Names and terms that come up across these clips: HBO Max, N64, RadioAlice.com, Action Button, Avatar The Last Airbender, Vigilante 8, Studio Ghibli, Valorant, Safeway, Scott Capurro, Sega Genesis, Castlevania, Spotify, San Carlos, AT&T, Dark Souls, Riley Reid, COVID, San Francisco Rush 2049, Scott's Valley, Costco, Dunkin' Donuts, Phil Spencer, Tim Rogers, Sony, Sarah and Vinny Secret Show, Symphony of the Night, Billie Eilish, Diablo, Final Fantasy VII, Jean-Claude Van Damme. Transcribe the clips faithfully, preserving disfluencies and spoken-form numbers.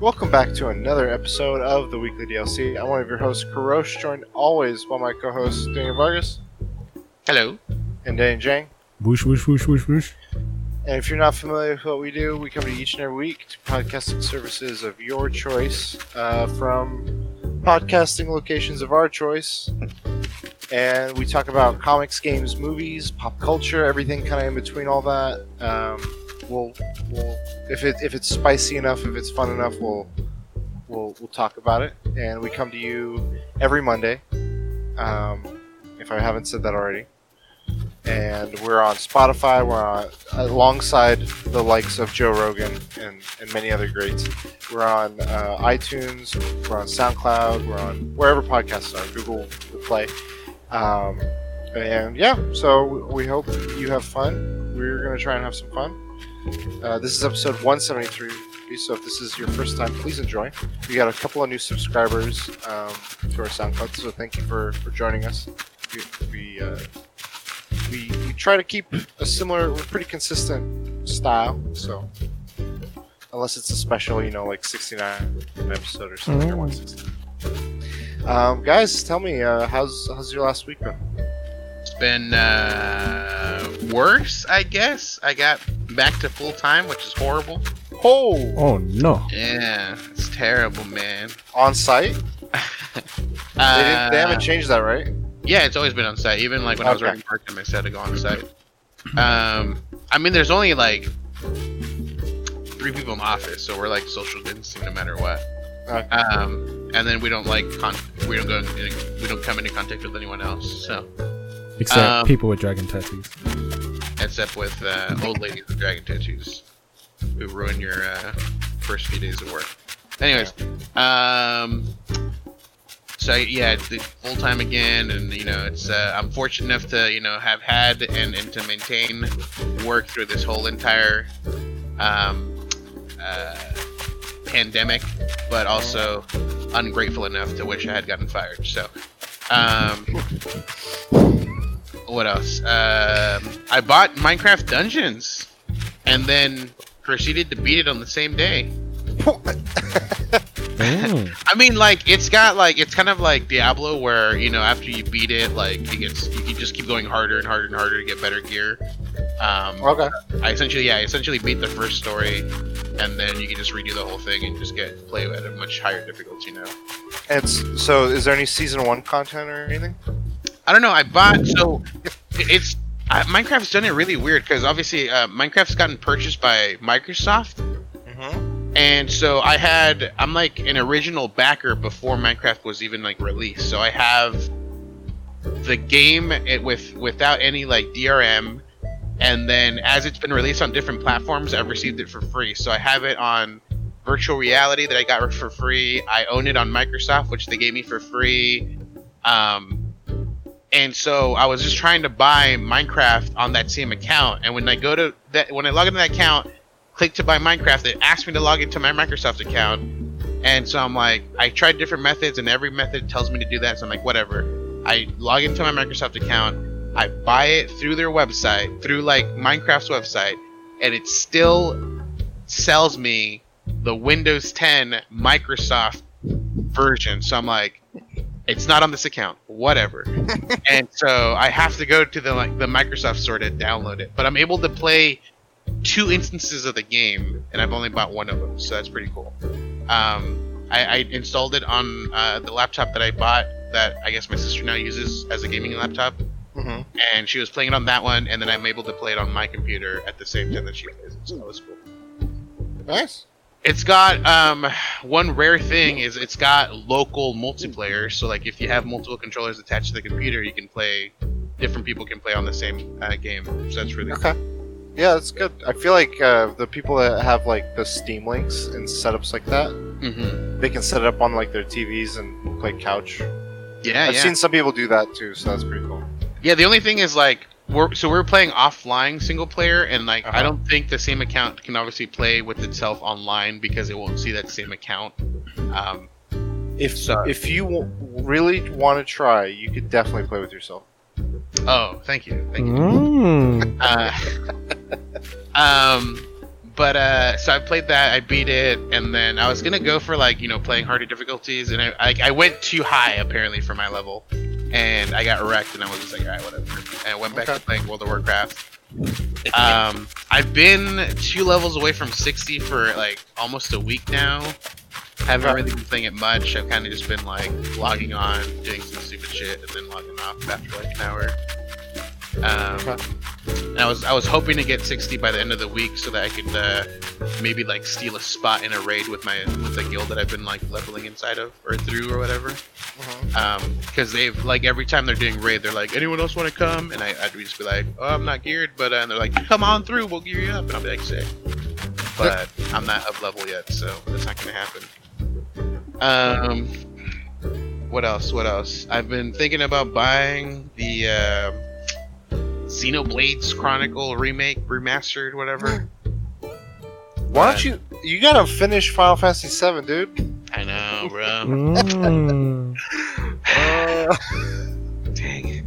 Welcome back to another episode of the Weekly D L C. I'm one of your hosts, Kurosh, joined always by my co-hosts, Daniel Vargas. Hello. And Daniel Zhang. Whoosh, whoosh, whoosh, whoosh, whoosh. And if you're not familiar with what we do, we come to you each and every week to podcasting services of your choice, uh, from podcasting locations of our choice. And we talk about comics, games, movies, pop culture, everything kind of in between all that. Um... We'll, we'll if it if it's spicy enough, if it's fun enough, we'll we'll we'll talk about it. And we come to you every Monday, um, if I haven't said that already. And we're on Spotify. We're on, alongside the likes of Joe Rogan and, and many other greats. We're on uh, iTunes. We're on SoundCloud. We're on wherever podcasts are. Google Play. Um, and yeah, so we hope you have fun. We're gonna try and have some fun. Uh, this is episode one seventy-three, so if this is your first time, please enjoy. We got a couple of new subscribers um, to our SoundCloud, so thank you for, for joining us. We we, uh, we we try to keep a similar, pretty consistent style, so unless it's a special, you know, like sixty-nine episode or something, mm-hmm. or one sixty. Um, guys, tell me, uh, how's how's your last week been? It's been uh, worse, I guess. I got back to full time, which is horrible. Oh, oh no! Yeah, it's terrible, man. On site? uh, they, didn't, they haven't changed that, right? Yeah, it's always been on site. Even like when okay. I was working part time, I said to go on site. Um, I mean, there's only like three people in the office, so we're like social distancing no matter what. Okay. Um, and then we don't like con- we don't go in, we don't come into contact with anyone else. So except um, people with dragon tattoos. Except with uh, old ladies with dragon tattoos who ruin your uh, first few days of work. Anyways, um, so yeah, it's full time again, and you know, it's uh, I'm fortunate enough to you know have had and, and to maintain work through this whole entire um, uh, pandemic, but also ungrateful enough to wish I had gotten fired. So. Um, What else? Uh, I bought Minecraft Dungeons and then proceeded to beat it on the same day. I mean, like, it's got, like, it's kind of like Diablo where, you know, after you beat it, like, it gets, you can just keep going harder and harder and harder to get better gear. Um, okay. I essentially, yeah, I essentially beat the first story and then you can just redo the whole thing and just get play at a much higher difficulty now. It's, so, is there any season one content or anything? I don't know. I bought so it's uh, Minecraft's done it really weird because obviously uh, Minecraft's gotten purchased by Microsoft, mm-hmm. and so I had I'm like an original backer before Minecraft was even like released. So I have the game it with without any like D R M, and then as it's been released on different platforms, I've received it for free. So I have it on virtual reality that I got for free. I own it on Microsoft, which they gave me for free. Um, And so I was just trying to buy Minecraft on that same account, and when I go to that, when I log into that account, click to buy Minecraft, it asked me to log into my Microsoft account, and so I'm like, I tried different methods, and every method tells me to do that, so I'm like, whatever. I log into my Microsoft account, I buy it through their website, through like Minecraft's website, and it still sells me the Windows ten Microsoft version. So I'm like, it's not on this account, whatever. And so I have to go to the like the Microsoft store to download it. But I'm able to play two instances of the game, and I've only bought one of them, so that's pretty cool. Um, I, I installed it on uh, the laptop that I bought that I guess my sister now uses as a gaming laptop, mm-hmm. and she was playing it on that one, and then I'm able to play it on my computer at the same time that she plays it, so that was cool. Nice. It's got, um, one rare thing is it's got local multiplayer, so, like, if you have multiple controllers attached to the computer, you can play, different people can play on the same, uh, game, so that's really okay. cool. Yeah, that's good. I feel like, uh, the people that have, like, the Steam links and setups like that, mm-hmm. they can set it up on, like, their T Vs and play couch. Yeah, I've yeah. seen some people do that, too, so that's pretty cool. Yeah, the only thing is, like, We're, so we're playing offline single player, and like uh-huh. I don't think the same account can obviously play with itself online because it won't see that same account. Um, if so. if you w- really want to try, you could definitely play with yourself. Oh, thank you, thank you. Mm. uh, um, But, uh, so I played that, I beat it, and then I was gonna go for, like, you know, playing harder difficulties, and I, I, I went too high, apparently, for my level, and I got wrecked, and I was just like, alright, whatever. And I went back okay. to playing World of Warcraft. Um, I've been two levels away from sixty for, like, almost a week now. Haven't really been playing it much. I've kind of just been, like, logging on, doing some stupid shit, and then logging off after, like, an hour. Um, and I was I was hoping to get sixty by the end of the week so that I could uh, maybe like steal a spot in a raid with my with the guild that I've been like leveling inside of or through or whatever. Uh-huh. Um, because they've like every time they're doing raid, they're like, anyone else want to come? And I I'd just be like, oh, I'm not geared, but uh, and they're like, come on through, we'll gear you up, and I'll be like, sick. But I'm not up level yet, so that's not gonna happen. Um, what else? What else? I've been thinking about buying the. Uh, Xenoblade's Chronicle remake, remastered, whatever. Why don't you... You gotta finish Final Fantasy seven, dude. I know, bro. mm. uh, dang it.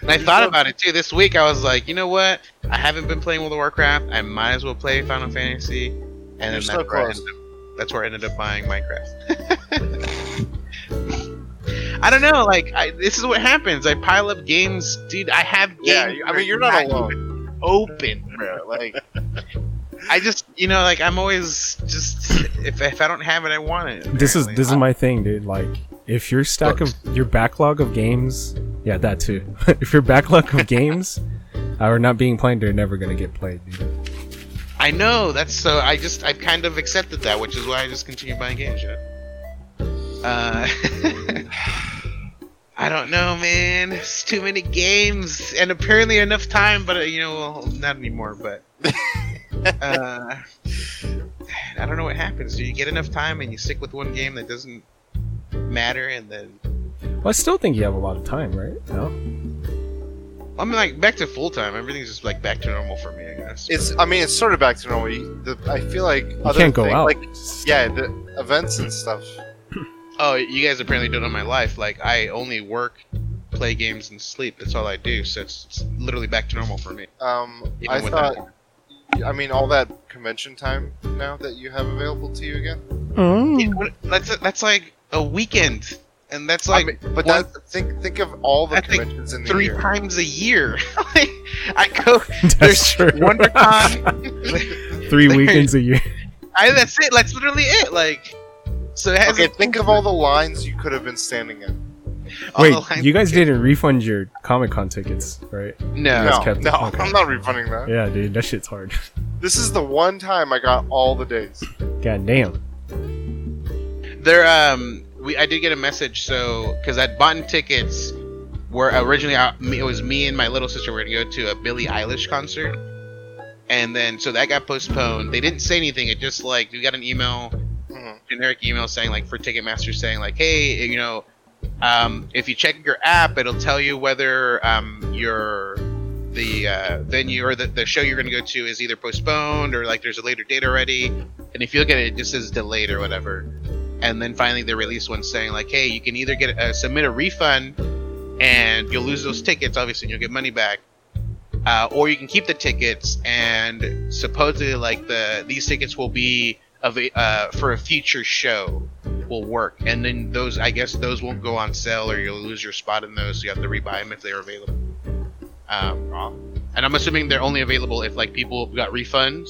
And I thought about it, too. This week, I was like, you know what? I haven't been playing World of Warcraft. I might as well play Final Fantasy. And then that's, so where up, that's where I ended up buying Minecraft. I don't know, like, I, this is what happens. I pile up games, dude. I have games. Yeah, I mean, you're not alone. Open, bro. Like, I just, you know, like, I'm always just, if if I don't have it, I want it. Apparently. This is this is my thing, dude. Like, if your stack Books. of your backlog of games, yeah, that too. If your backlog of games are not being played, they're never gonna get played, dude. I know. That's so. I just, I've kind of accepted that, which is why I just continue buying games, you know? Uh, I don't know, man. It's too many games, and apparently enough time, but uh, you know, well, not anymore. But uh, I don't know what happens. Do you get enough time and you stick with one game that doesn't matter, and then? Well, I still think you have a lot of time, right? No. I'm like back to full time. Everything's just like back to normal for me, I guess. It's. I mean, it's sort of back to normal. You, the, I feel like you other can't go thing, out. Like, yeah, the events and stuff. Oh, you guys apparently don't know my life. Like, I only work, play games, and sleep. That's all I do. So it's, it's literally back to normal for me. Um, I thought... I mean, all that convention time now that you have available to you again? Mm. It, what, that's, that's like a weekend. And that's like... I mean, but that, think think of all the conventions in the three year. Three times a year. Like, I go... That's true. WonderCon. Three weekends a year. I, that's it. That's literally it. Like... So it okay, think of all the lines you could have been standing in. All Wait, you guys didn't refund your Comic-Con tickets, right? No, no, kept no okay. I'm not refunding that. Yeah, dude, that shit's hard. This is the one time I got all the days. God damn. There, um, we I did get a message, so, because I'd bought tickets where originally I, it was me and my little sister were going to go to a Billie Eilish concert. And then, so that got postponed. They didn't say anything, it just, like, we got an email... generic email saying like for Ticketmaster saying like, hey, you know, um, if you check your app, it'll tell you whether um, your the uh, venue or the, the show you're going to go to is either postponed or like there's a later date already. And if you look at it, it just says delayed or whatever. And then finally they release one saying like, hey, you can either get uh, submit a refund and you'll lose those tickets, obviously, and you'll get money back. Uh, or you can keep the tickets and supposedly like the these tickets will be of a, uh, for a future show will work, and then those I guess those won't go on sale or you'll lose your spot in those, so you have to rebuy them if they're available. Um, and I'm assuming they're only available if like people got refunds,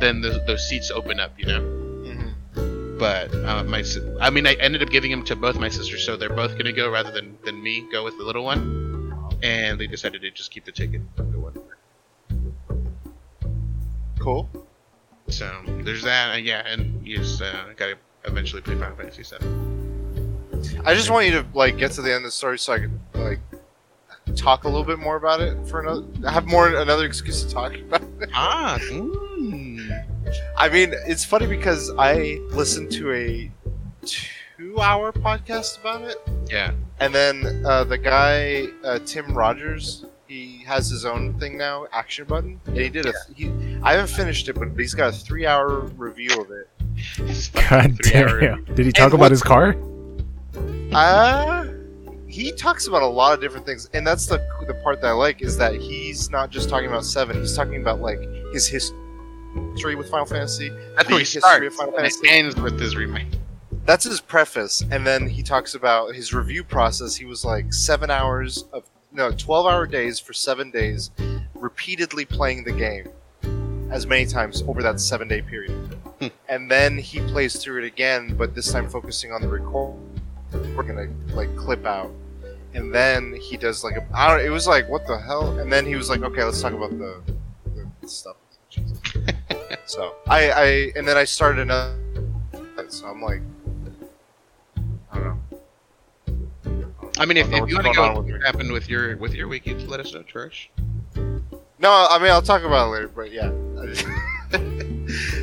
then the, those seats open up, you know. Mm-hmm. But uh, my I mean I ended up giving them to both my sisters, so they're both gonna go rather than, than me go with the little one, and they decided to just keep the ticket. Cool. So there's that, uh, yeah, and you just uh, gotta eventually play Final Fantasy seven. I just want you to like get to the end of the story so I can like talk a little bit more about it for another, have more another excuse to talk about it. Ah, mm. I mean, it's funny because I listened to a two-hour podcast about it. Yeah, and then uh, the guy uh, Tim Rogers. He has his own thing now, Action Button. And he did a. He, I haven't finished it, but he's got a three-hour review of it. God damn! Did he talk and about what, his car? Uh, he talks about a lot of different things, and that's the the part that I like is that he's not just talking about seven. He's talking about like his his history with Final Fantasy. That's the history starts, of Final Fantasy. It ends with his remake. That's his preface, and then he talks about his review process. He was like seven hours of no twelve-hour days for seven days, repeatedly playing the game as many times over that seven-day period. Hmm. And then he plays through it again, but this time focusing on the record. We're gonna like clip out, and then he does like a. I don't, it was like what the hell, and then he was like, okay, let's talk about the, the stuff. So I, I and then I started another. So I'm like. I don't know. I mean, if, if you want to go what happened with your with your week, you let us know, Trish. No, I mean I'll talk about it later, but yeah.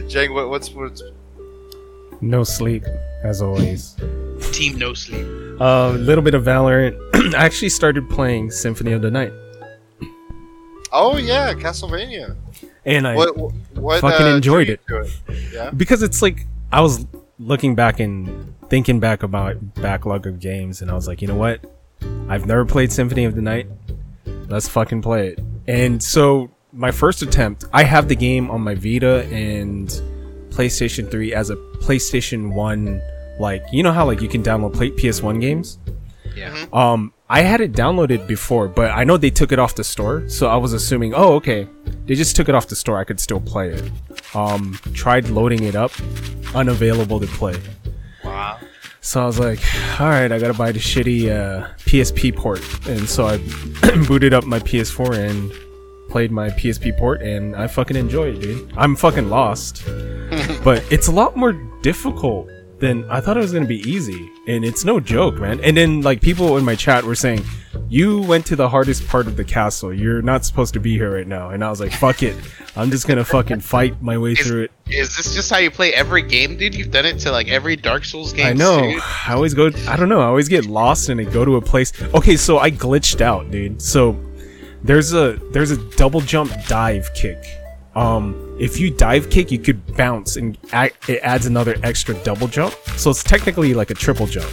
Jang, what, what's what's? No sleep, as always. Team no sleep. A uh, little bit of Valorant. I actually started playing Symphony of the Night. Oh yeah, Castlevania. And I what, what, fucking uh, enjoyed it. it. Yeah? Because it's like I was looking back and. Thinking back about backlog of games, and I was like, you know what? I've never played Symphony of the Night. Let's fucking play it. And so my first attempt, I have the game on my Vita and PlayStation three as a PlayStation one, like, you know how like you can download play- P S one games? Yeah. Um, I had it downloaded before, but I know they took it off the store, so I was assuming, oh, okay, they just took it off the store. I could still play it. Um, tried loading it up, unavailable to play. Wow. So I was like, all right, I gotta buy the shitty uh, P S P port. And so I booted up my P S four and played my P S P port, and I fucking enjoy it, dude. I'm fucking lost. But it's a lot more difficult than I thought it was gonna be easy. And it's no joke, man. And then, like, people in my chat were saying, you went to the hardest part of the castle. You're not supposed to be here right now. And I was like, fuck it. I'm just gonna fucking fight my way is, through it. Is this just how you play every game, dude? You've done it to like every Dark Souls game. I know. Dude. I always go, I don't know. I always get lost and I go to a place. Okay, so I glitched out, dude. So there's a, there's a double jump dive kick. Um, if you dive kick, you could bounce and add, it adds another extra double jump. So it's technically like a triple jump.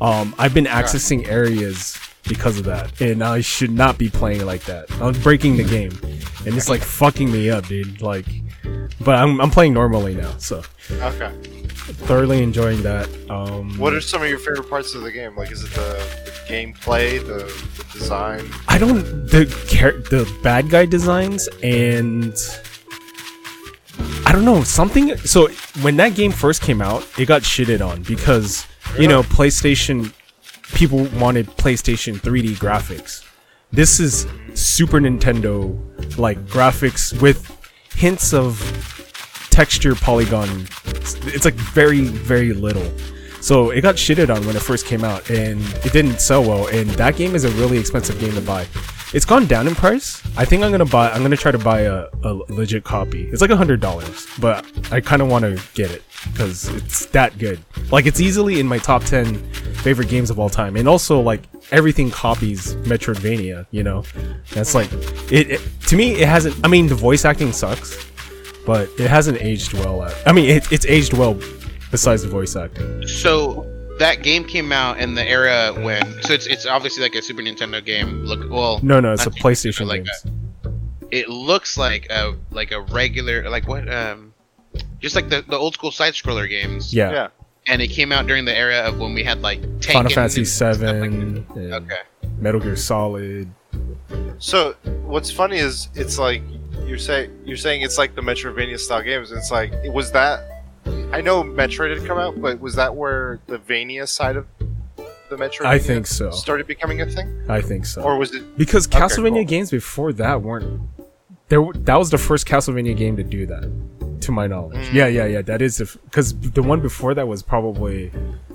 Um, I've been accessing areas because of that, and I should not be playing it like that. I was breaking the game, and it's like fucking me up, dude. Like, but I'm I'm playing normally now, so okay. Thoroughly enjoying that. Um, what are some of your favorite parts of the game? Like, is it the, the gameplay, the, the design? I don't the the bad guy designs, and I don't know something. So when that game first came out, it got shitted on because you yeah. know PlayStation. People wanted PlayStation three D graphics. This is Super Nintendo like graphics with hints of texture polygon. It's like very, very little. So it got shitted on when it first came out, and it didn't sell well. And that game is a really expensive game to buy. It's gone down in price. I think I'm gonna buy. I'm gonna try to buy a, a legit copy. It's like a hundred dollars, but I kind of want to get it because it's that good. Like, it's easily in my top ten favorite games of all time, and also like everything copies Metroidvania. You know, that's like it, it. To me, it hasn't. I mean, the voice acting sucks, but it hasn't aged well. At, I mean, it, it's aged well besides the voice acting. So. That game came out in the era when, so it's it's obviously like a Super Nintendo game. Look, well, no, no, it's a PlayStation like that. It looks like a like a regular like what um, just like the, the old school side scroller games. Yeah. yeah. And it came out during the era of when we had like Tekken, Final Fantasy seven, like okay, Metal Gear Solid. So what's funny is it's like you're say you're saying it's like the Metroidvania style games. It's like it was that. I know Metroid had come out, but was that where the Vania side of the Metroid I think so. started becoming a thing? I think so. Or was it because okay, Castlevania cool. games before that weren't there? That was the first Castlevania game to do that, to my knowledge. Mm. Yeah, yeah, yeah. That is because f- the one before that was probably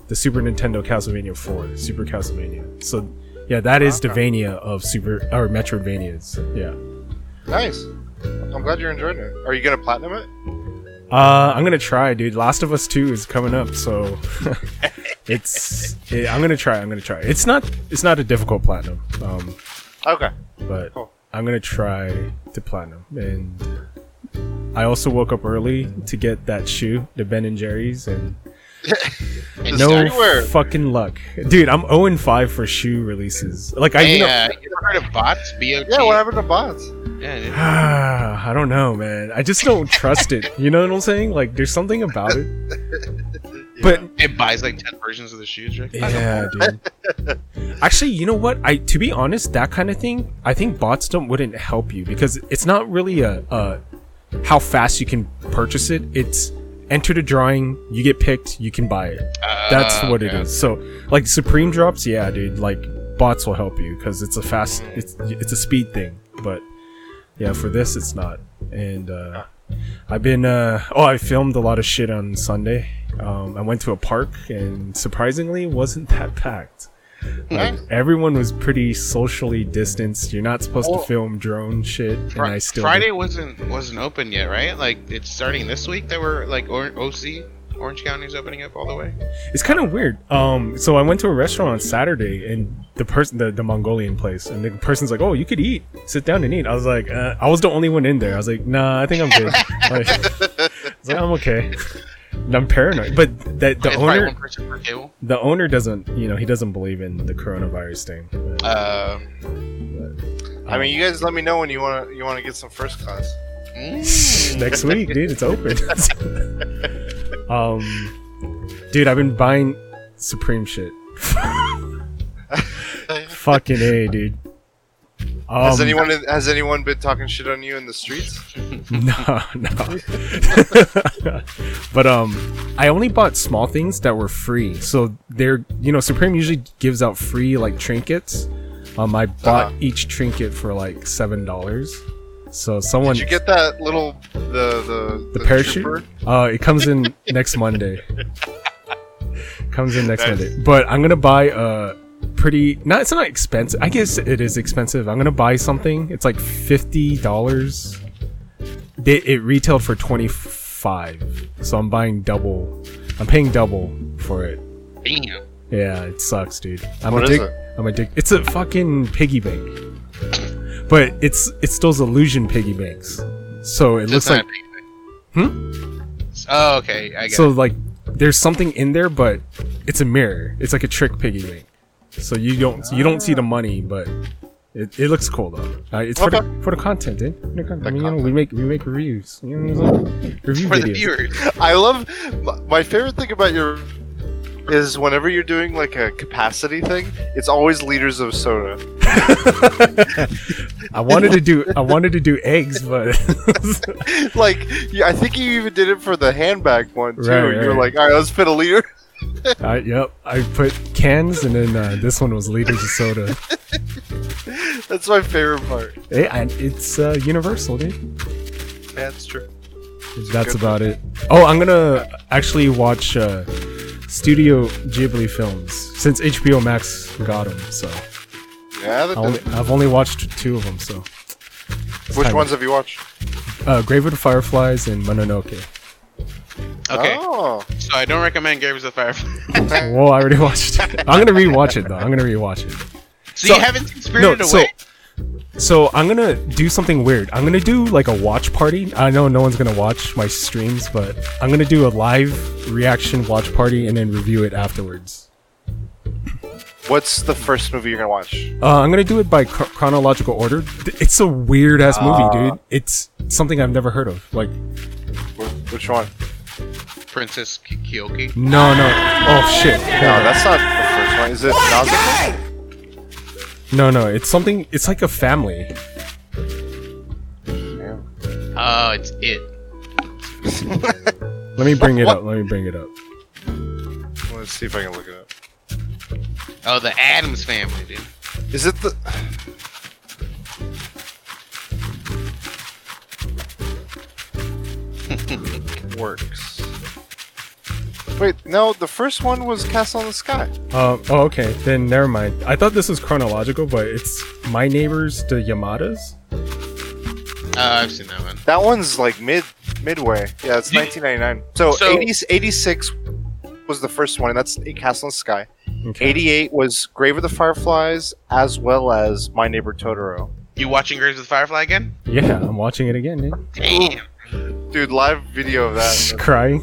the Super Nintendo Castlevania four, Super Castlevania. So yeah, that is okay. the Vania of Super or Metroidvanias. Yeah. Nice. I'm glad you're enjoying it. Are you gonna platinum it? Uh, I'm gonna try, dude. Last of Us two is coming up, so it's. It, I'm gonna try. I'm gonna try. It's not. It's not a difficult platinum. Um, okay. But cool. I'm gonna try to platinum, and I also woke up early to get that shoe, the Ben and Jerry's, and no fucking luck, dude. I'm zero and five for shoe releases. Like I. Hey, you know, uh, you ever heard of bots? B O T. Yeah, what happened to bots? Yeah, I don't know, man. I just don't trust it. You know what I'm saying? Like, there's something about it. Yeah. But it buys like ten versions of the shoes, right? Yeah, dude. Actually, you know what? I to be honest, that kind of thing, I think bots don't wouldn't help you because it's not really a, a how fast you can purchase it. It's enter the drawing, you get picked, you can buy it. Uh, That's what okay. it is. So, like Supreme drops, yeah, dude. Like bots will help you because it's a fast, it's it's a speed thing, but. Yeah, for this it's not, and uh, I've been uh, oh I filmed a lot of shit on Sunday. Um, I went to a park and surprisingly wasn't that packed. Like, everyone was pretty socially distanced. You're not supposed oh. to film drone shit. And Fr- I still Friday did. wasn't wasn't open yet, right? Like it's starting this week that we're like or- O C Orange County's opening up all the way. It's kind of weird. Um, so I went to a restaurant on Saturday, and the person, the, the Mongolian place, and the person's like, "Oh, you could eat, sit down and eat." I was like, uh, I was the only one in there. I was like, "Nah, I think I'm good." Like, I was like, "I'm okay." And I'm paranoid, but that the it's owner, one person per table. The owner doesn't, you know, he doesn't believe in the coronavirus thing. But, um, but, I um, mean, you guys let me know when you want to you want to get some first class. Mm. Next week, dude, it's open. Um, dude, I've been buying Supreme shit. Fucking A, dude. Um, has anyone has anyone been talking shit on you in the streets? No, no. But um, I only bought small things that were free. So they're, you know, Supreme usually gives out free like trinkets. Um, I bought uh-huh. each trinket for like seven dollars. So someone Did you get that little the the, the, the parachute? Trooper? Uh it comes in next Monday. Comes in next nice. Monday. But I'm gonna buy a pretty not it's not expensive. I guess it is expensive. I'm gonna buy something. It's like fifty dollars. It retailed for twenty five. So I'm buying double. I'm paying double for it. Damn. Yeah, it sucks, dude. I'm what addicted. I'm addicted. It's a fucking piggy bank. But it's it's those illusion piggy banks, so it That's looks like. Hmm. Oh, okay. I get so it. Like, there's something in there, but it's a mirror. It's like a trick piggy bank, so you don't you don't see the money, but it, it looks cool though. Uh, it's okay. for the for the content, dude. For the content. The I mean, content. You know, we make we make reviews. You know, review for videos. The viewers. I love my favorite thing about your. Is whenever you're doing like a capacity thing, it's always liters of soda. I wanted to do I wanted to do eggs, but like yeah, I think you even did it for the handbag one too. Right, right. You're like, all right, let's fit a liter. uh, yep, I put cans, and then uh, this one was liters of soda. That's my favorite part. It, I, it's uh, universal, dude. That's true. It's That's about one. It. Oh, I'm gonna actually watch. Uh, Studio Ghibli films since H B O Max got them, so yeah, only, I've only watched two of them. So, it's which ones of... have you watched? Uh, Grave of the Fireflies and Mononoke. Okay, oh. So I don't recommend Grave of the Fireflies. Well, I already watched it. I'm gonna rewatch it though. I'm gonna rewatch it. So, so you haven't seen Spirited no, Away? So, so I'm gonna do something weird. I'm gonna do like a watch party. I know no one's gonna watch my streams, but I'm gonna do a live reaction watch party and then review it afterwards. What's the first movie you're gonna watch? Uh, I'm gonna do it by cr- chronological order. It's a weird ass uh, movie, dude. It's something I've never heard of. Like, which one? Princess Kyoki? No, no. Oh shit! No, that's not the first one. Is it Nausicaa? No, no, it's something. It's like a family. Yeah. Oh, it's it. Let me bring it what? up. Let me bring it up. Let's see if I can look it up. Oh, the Addams Family, dude. Is it the? Works. Wait, no, the first one was Castle in the Sky. Uh, oh, okay, then never mind. I thought this was chronological, but it's My Neighbors, the Yamadas. Uh, I've seen that one. That one's like mid midway. Yeah, it's nineteen ninety-nine. So, so eighty, eighty-six was the first one, and that's Castle in the Sky. Okay. eighty-eight was Grave of the Fireflies, as well as My Neighbor Totoro. You watching Grave of the Firefly again? Yeah, I'm watching it again, dude. Damn. Dude, live video of that. Crying.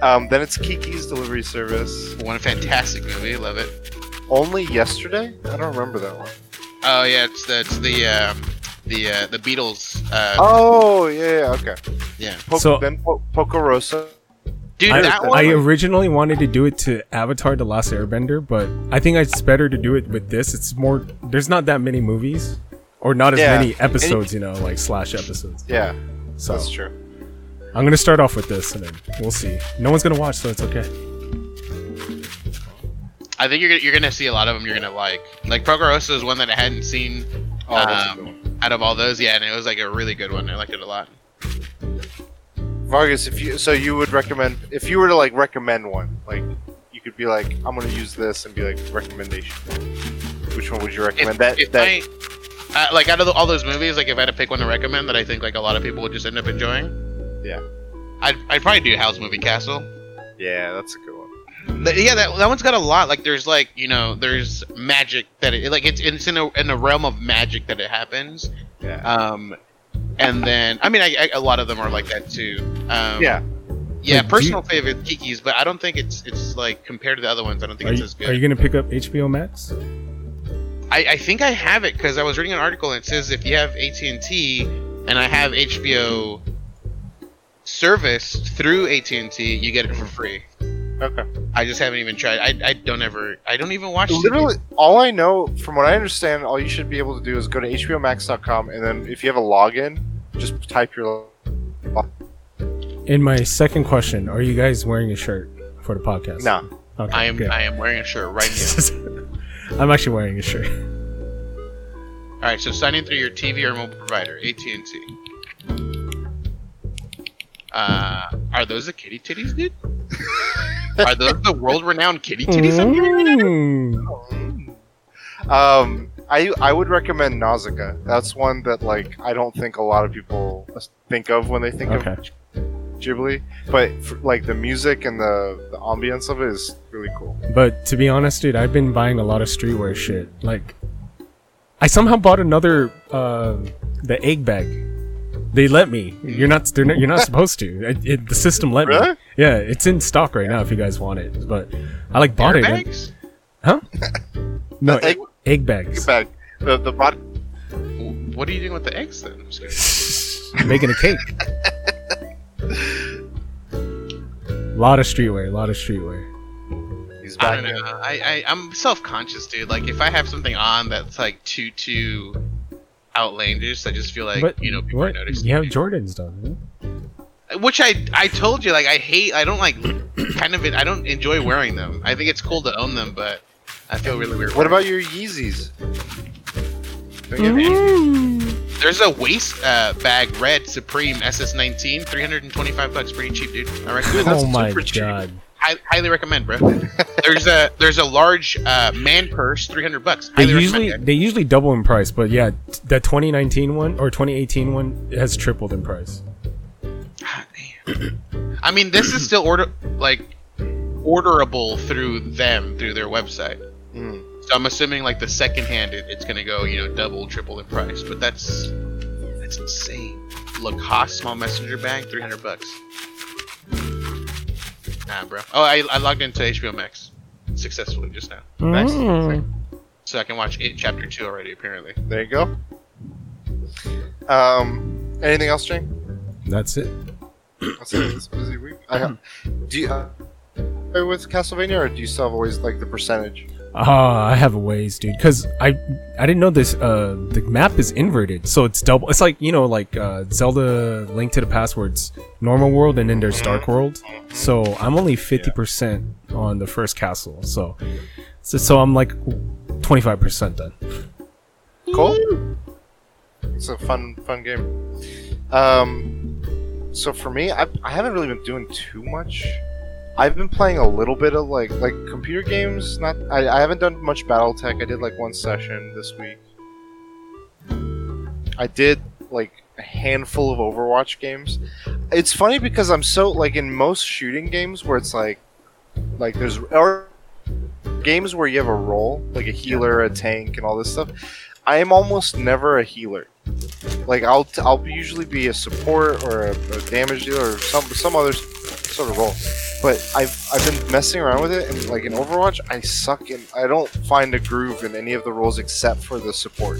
um, then it's Kiki's Delivery Service. One fantastic movie, love it. Only Yesterday? I don't remember that one. Oh yeah, it's the it's the um, the uh, the Beatles. Uh, oh yeah, okay. Yeah. Po- so then po- Pocorosa. Dude, I, that one. I originally wanted to do it to Avatar The Last Airbender, but I think it's better to do it with this. It's more. There's not that many movies, or not as yeah. many episodes. You know, like slash episodes. Yeah. So that's true. I'm gonna start off with this, and then we'll see. No one's gonna watch, so it's okay. I think you're gonna, you're gonna see a lot of them. You're gonna like. Like Pocorosa is one that I hadn't seen. Oh, um, out of all those, yeah, and it was like a really good one. I liked it a lot. Vargas, if you so you would recommend if you were to like recommend one, like you could be like, I'm gonna use this and be like recommendation. Which one would you recommend? If, that if that I, uh, like out of the, all those movies, like if I had to pick one to recommend that I think like a lot of people would just end up enjoying. Yeah, I'd I'd probably do Howl's Moving Castle. Yeah, that's a good one. But yeah, that that one's got a lot. Like there's like you know there's magic that it like it's it's in a in the realm of magic that it happens. Yeah. Um. And then, I mean, I, I, a lot of them are like that too. Um, yeah, yeah. Wait, personal you, favorite Kiki's, but I don't think it's it's like compared to the other ones. I don't think it's you, as good. Are you gonna pick up H B O Max? I, I think I have it because I was reading an article and it says if you have A T and T and I have H B O service through A T and T, you get it for free. Okay. I just haven't even tried. I I don't ever. I don't even watch. Literally, T V. All I know, from what I understand, all you should be able to do is go to H B O Max dot com, and then if you have a login, just type your. In my second question, are you guys wearing a shirt for the podcast? No. Nah. Okay, I am. Good. I am wearing a shirt right now. I'm actually wearing a shirt. All right. So sign in through your T V or mobile provider, A T and T. Uh, are those the kitty titties, dude? Are those the world-renowned kitty titties I'm hearing? Um, I I would recommend Nausicaa. That's one that like I don't think a lot of people think of when they think okay. of Ghibli. But for, like the music and the the ambience of it is really cool. But to be honest, dude, I've been buying a lot of streetwear shit. Like, I somehow bought another uh, the egg bag. They let me. You're not. They're not. You're not supposed to. It, it, the system let really? me. Yeah, it's in stock right now if you guys want it. But I like bought Airbags? it. Huh? No egg, egg bags. Egg bag. The the bot. What are you doing with the eggs then? I'm just kidding. Making a cake. A lot of streetwear. A lot of streetwear. He's back I don't know. Now. I I I'm self-conscious, dude. Like if I have something on that's like too too. outlandish, I just feel like but you know people what? Are noticing. You have Jordans done, right? Which I I told you like I hate. I don't like kind of. I don't enjoy wearing them. I think it's cool to own them, but I feel really weird. What about them. Your Yeezys? Don't you have Yeezys? There's a waist uh, bag red Supreme S S nineteen, three hundred twenty-five bucks, pretty cheap, dude. I recommend. Oh my super god. Cheap. I highly recommend, bro. There's a there's a large uh, man purse, three hundred bucks. They usually they usually double in price, but yeah, that twenty nineteen one or twenty eighteen one has tripled in price. God damn. I mean, this is still order like orderable through them through their website. Mm. So I'm assuming like the second hand it, it's gonna go you know double triple in price, but that's that's insane. Lacoste small messenger bag, three hundred bucks. Nah, bro. Oh, I, I logged into H B O Max successfully just now. Mm. Nice. So I can watch it, Chapter two already, apparently. There you go. Um, anything else, Jane? That's it. That's it. It's a busy week. I have, do you uh, with Castlevania, or do you still have always like the percentage? Ah, uh, I have a ways, dude. Cause I I didn't know this. Uh, the map is inverted, so it's double. It's like you know, like uh, Zelda: Link to the Past, where it's normal world and then there's Dark World. So I'm only fifty yeah. percent on the first castle. So, so, so I'm like twenty five percent done. Cool. It's a fun, fun game. Um, so for me, I I haven't really been doing too much. I've been playing a little bit of like like computer games. Not I, I haven't done much BattleTech. I did like one session this week. I did like a handful of Overwatch games. It's funny because I'm so like in most shooting games where it's like like there's or games where you have a role like a healer, a tank, and all this stuff. I am almost never a healer. Like I'll I'll usually be a support or a, a damage dealer or some some other. sort of role. But I've I've been messing around with it, and like in Overwatch, I suck and I don't find a groove in any of the roles except for the support.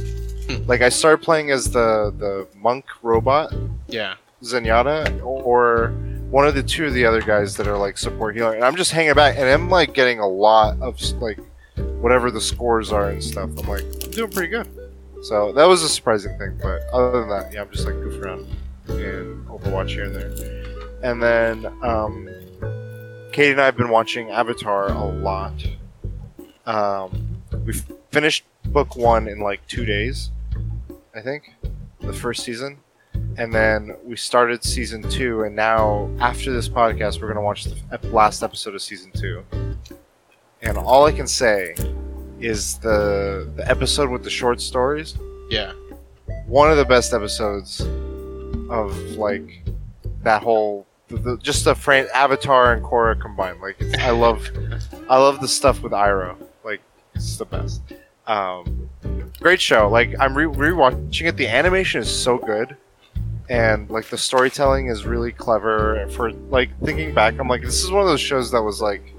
Hmm. Like I started playing as the the monk robot, yeah, Zenyatta, or one of the two of the other guys that are like support healer, and I'm just hanging back, and I'm like getting a lot of like whatever the scores are and stuff. I'm like I'm doing pretty good. So that was a surprising thing, but other than that, yeah, I'm just like goofing around in Overwatch here and there. And then um, Katie and I have been watching Avatar a lot. Um, we've finished book one in like two days, I think, the first season. And then we started season two, and now after this podcast, we're going to watch the last episode of season two. And all I can say is the the episode with the short stories. Yeah. One of the best episodes of like that whole the, the, just the Fran- Avatar and Korra combined. Like it's, I love I love the stuff with Iroh. Like it's the best. Um, great show. Like I'm re- rewatching it. The animation is so good, and like the storytelling is really clever. For like thinking back, I'm like, this is one of those shows that was like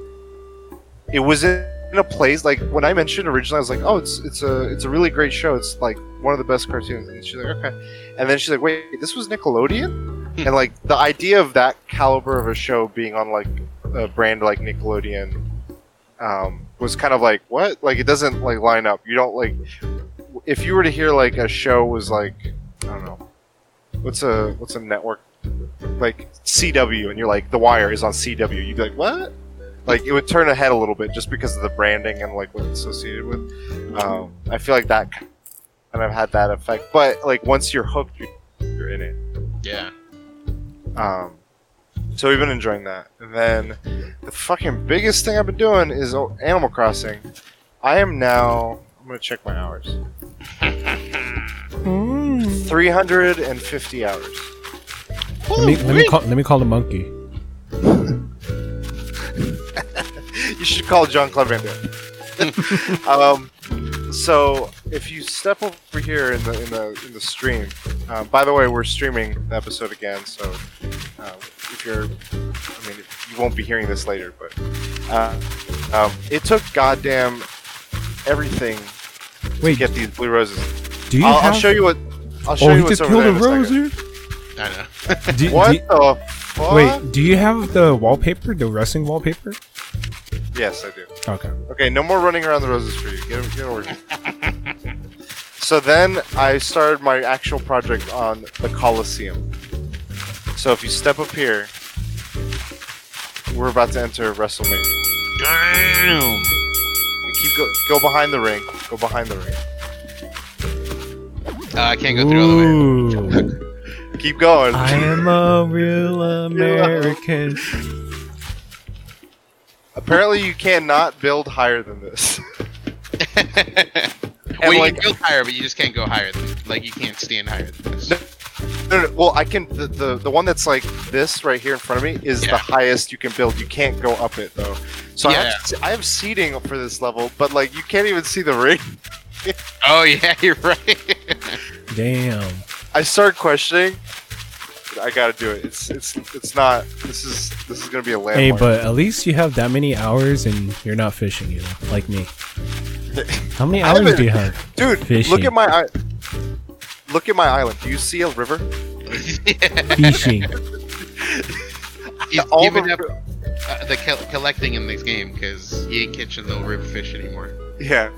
it was in a place like when I mentioned originally, I was like, oh, it's it's a it's a really great show. It's like one of the best cartoons. And she's like, okay. And then she's like, wait, this was Nickelodeon? And, like, the idea of that caliber of a show being on, like, a brand like Nickelodeon um, was kind of like, what? Like, it doesn't, like, line up. You don't, like... If you were to hear, like, a show was, like... I don't know. What's a what's a network? Like, C W, and you're like, The Wire is on C W. You'd be like, what? Like, it would turn ahead a little bit just because of the branding and, like, what it's associated with. Um, I feel like that kind of had that effect. But, like, once you're hooked, you're in it. Yeah. Um, so we've been enjoying that. And then the fucking biggest thing I've been doing is Animal Crossing. I am now... I'm going to check my hours. Mm. three hundred fifty hours. Let me, let, me call, let me call the monkey. You should call John Clavander. um... So if you step over here in the in the in the stream, uh, by the way, we're streaming the episode again. So uh, if you're, I mean, you won't be hearing this later, but uh, um, it took goddamn everything Wait, to get these blue roses. Do you? I'll, have... I'll show you what. I'll show oh, you what's over there. Oh, you just killed a rose, dude. I know. do, what do you... the fuck? Wait, do you have the wallpaper, the wrestling wallpaper? Yes, I do. Okay. Okay, no more running around the roses for you. Get, get over here. So then I started my actual project on the Colosseum. So if you step up here, we're about to enter WrestleMania. Damn! You keep go, go behind the ring. Go behind the ring. Uh, I can't go through Ooh. all the way. Keep going. I am a real American. Apparently, you cannot build higher than this. Well, you like, can build higher, but you just can't go higher than this. Like, you can't stand higher than this. No, no, no, well, I can. The, the the one that's like this right here in front of me is yeah. the highest you can build. You can't go up it though. So yeah. I, have, I have seating for this level, but like you can't even see the ring. Oh yeah, you're right. Damn. I start questioning. I gotta do it. It's it's it's not. This is this is gonna be a landmark. Hey, but at least you have that many hours and you're not fishing, you know, like me. How many hours do you have, dude? Fishing. Look at my look at my island. Do you see a river? Fishing. He's All giving the, up uh, the collecting in this game because he ain't catching no river fish anymore. Yeah.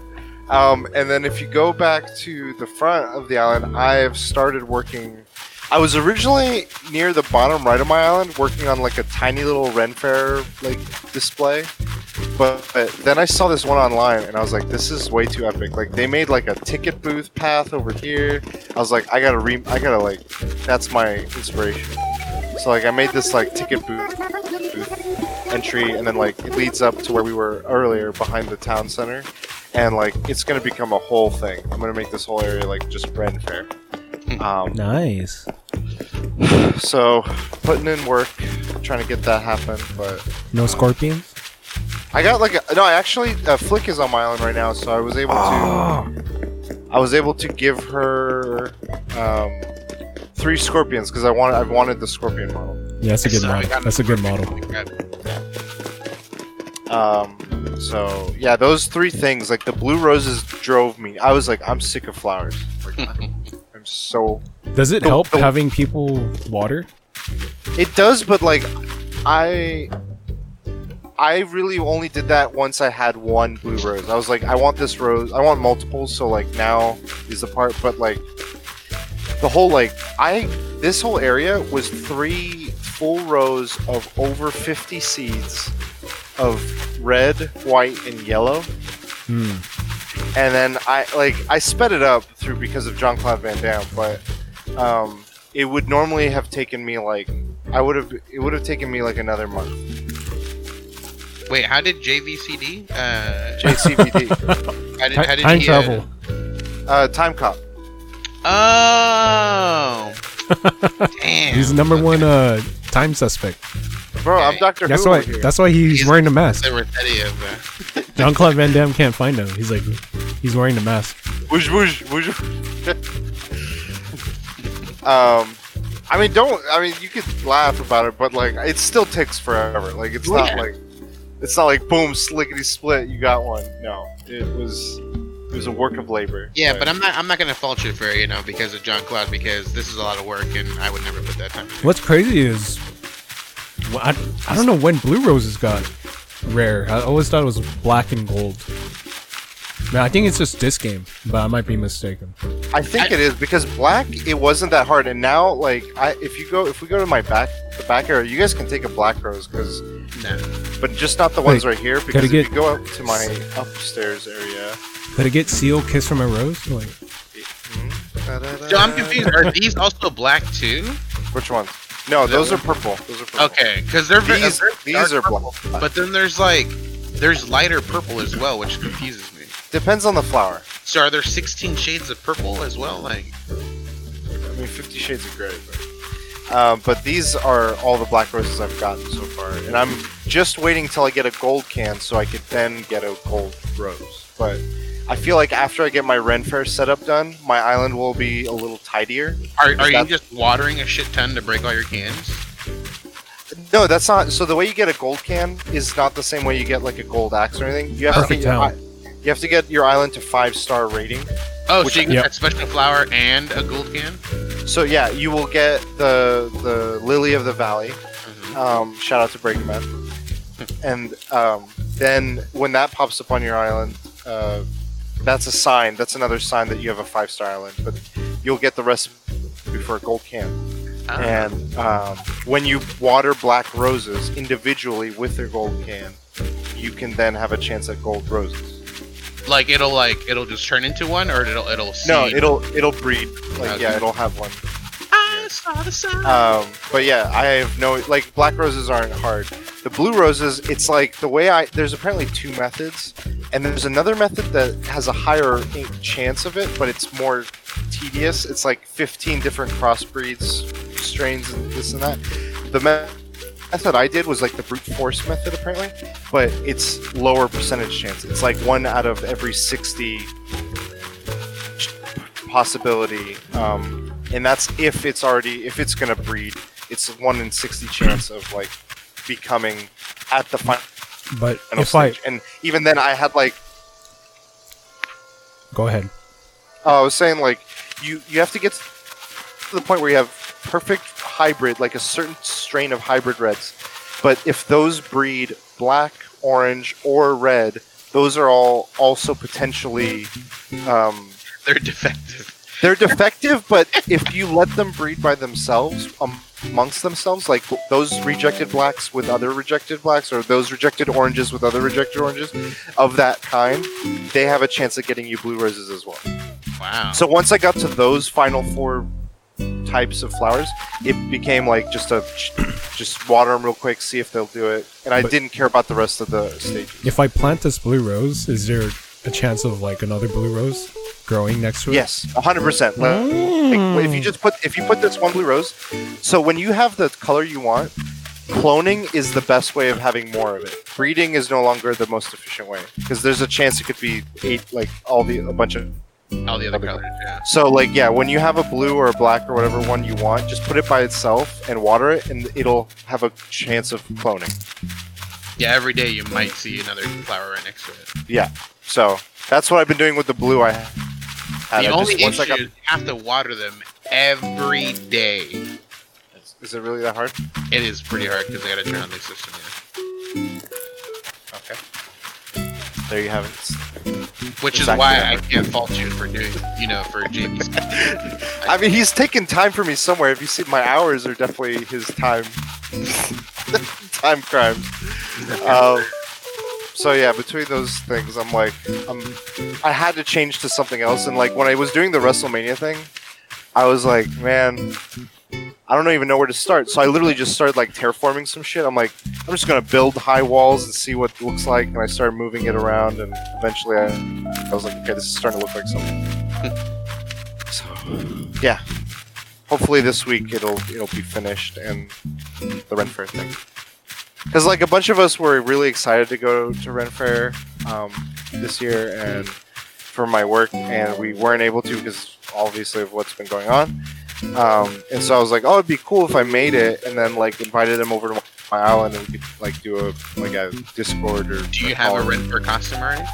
Um. And then if you go back to the front of the island, I've started working. I was originally near the bottom right of my island, working on like a tiny little Ren Faire like display, but, but then I saw this one online, and I was like, "This is way too epic!" Like they made like a ticket booth path over here. I was like, "I gotta re, I gotta like, that's my inspiration." So like I made this like ticket booth, booth entry, and then like it leads up to where we were earlier behind the town center, and like it's gonna become a whole thing. I'm gonna make this whole area like just Ren Faire. Um, nice. So, putting in work, trying to get that happen, but no um, scorpions. I got like a, no. I actually uh, Flick is on my island right now, so I was able oh. to. I was able to give her um, three scorpions because I wanted. I wanted the scorpion model. Yeah, that's a good so model. That's a good model. Good. Um, so yeah, those three things, like the blue roses, drove me. I was like, I'm sick of flowers. Like, I'm, I'm so. Does it help don't, having people water? It does, but like, I, I really only did that once I had one blue rose. I was like, I want this rose. I want multiples. So like, now is the part, but like. The whole, like, I, this whole area was three full rows of over fifty seeds of red, white, and yellow. Mm. And then I, like, I sped it up through because of Jean-Claude Van Damme, but um, it would normally have taken me, like, I would have, it would have taken me, like, another month. Wait, how did J V C D? Uh, J C V D. how did, how did time he, travel. Uh, uh, time cop. Oh, damn! He's the number okay. one uh, time suspect. Bro, I'm Doctor Who. That's why. Here. That's why he's, he's wearing the mask. Jean-Claude Van Damme can't find him. He's like, he's wearing the mask. Whoosh, whoosh, whoosh. um, I mean, don't. I mean, you could laugh about it, but like, it still takes forever. Like, it's yeah. not like, it's not like boom, slickety split. You got one. No, it was. It was a work of labor. Yeah, but, but I'm not. I'm not gonna fault you for you know because of Jean-Claude because this is a lot of work and I would never put that time. What's crazy is, well, I I don't know when blue roses got rare. I always thought it was black and gold. Man, I think it's just this game, but I might be mistaken. I think I, it is because black. It wasn't that hard, and now like I if you go if we go to my back the back area, you guys can take a black rose because. No. But just not the ones Wait, right here because if get, you go up to my upstairs area. Did it get seal kiss from a rose? Like, so I'm confused. Are these also black too? Which ones? No, those, those are purple. Those are purple. Okay, because they're these, they're these are purple, black. But then there's like there's lighter purple as well, which confuses me. Depends on the flower. So are there sixteen shades of purple as well? Like, I mean, fifty shades of gray. But, um, but these are all the black roses I've gotten so far, and I'm just waiting till I get a gold can so I could then get a gold rose, but. I feel like after I get my Renfair setup done, my island will be a little tidier. Are, are you just watering a shit ton to break all your cans? No, that's not. So the way you get a gold can is not the same way you get like a gold axe or anything. You have, to get, your, you have to get your island to five star rating. Oh, so you can yep. get special flower and a gold can? So yeah, you will get the the Lily of the Valley. Mm-hmm. Um, shout out to Breakman. and um, then when that pops up on your island... Uh, That's a sign. That's another sign that you have a five-star island. But you'll get the recipe for a gold can. Oh. And um, when you water black roses individually with their gold can, you can then have a chance at gold roses. Like it'll like it'll just turn into one, or it'll it'll seed? No, it'll it'll breed. Like okay. yeah, it'll have one. I saw the sign. Um, but yeah, I have no like black roses aren't hard. The blue roses, it's like the way I there's apparently two methods. And there's another method that has a higher chance of it, but it's more tedious. It's like fifteen different crossbreeds, strains, and this and that. The method I did was like the brute force method, apparently, but it's lower percentage chance. It's like one out of every sixty possibility, um, and that's if it's already if it's gonna breed. It's one in sixty chance of like becoming at the final. But and if I and even then I had like go ahead. Uh, I was saying like you you have to get to the point where you have perfect hybrid, like a certain strain of hybrid reds. But if those breed black, orange, or red, those are all also potentially um, they're defective. They're defective, but if you let them breed by themselves, um, amongst themselves, like those rejected blacks with other rejected blacks, or those rejected oranges with other rejected oranges of that kind, they have a chance at getting you blue roses as well. Wow. So once I got to those final four types of flowers, it became like just a, just water them real quick, see if they'll do it. And I but didn't care about the rest of the stages. If I plant this blue rose, is there a chance of like another blue rose growing next to it? Yes, one hundred percent. Mm. Like, if you just put if you put this one blue rose, so when you have the color you want, cloning is the best way of having more of it. Breeding is no longer the most efficient way because there's a chance it could be eight, like all the a bunch of All the other colors, yeah. So, like, yeah, when you have a blue or a black or whatever one you want, just put it by itself and water it, and it'll have a chance of cloning. Yeah, every day you might see another flower right next to it. Yeah, so that's what I've been doing with the blue. I had the only issue is you have to water them every day. Is it really that hard? It is pretty hard because I got to turn on the system. Yeah. Okay. There you have it. Which exactly is why I can't fault you for doing, you know, for Jamie's. I mean, he's taking time from me somewhere. If you see, my hours are definitely his time. Time crimes. Um, so yeah, between those things, I'm like, I'm, I had to change to something else. And like when I was doing the WrestleMania thing, I was like, man, I don't even know where to start. So I literally just started like terraforming some shit. I'm like, I'm just going to build high walls and see what it looks like. And I started moving it around. And eventually I, I was like, okay, this is starting to look like something. So, yeah. Hopefully this week it'll it'll be finished and the Ren Faire thing. Because like a bunch of us were really excited to go to Ren Faire um, this year and for my work. And we weren't able to because obviously of what's been going on. Um, and so I was like, oh, it'd be cool if I made it, and then like invited him over to my island and we could like do a like a Discord or. Do you have a Ren Faire costume already?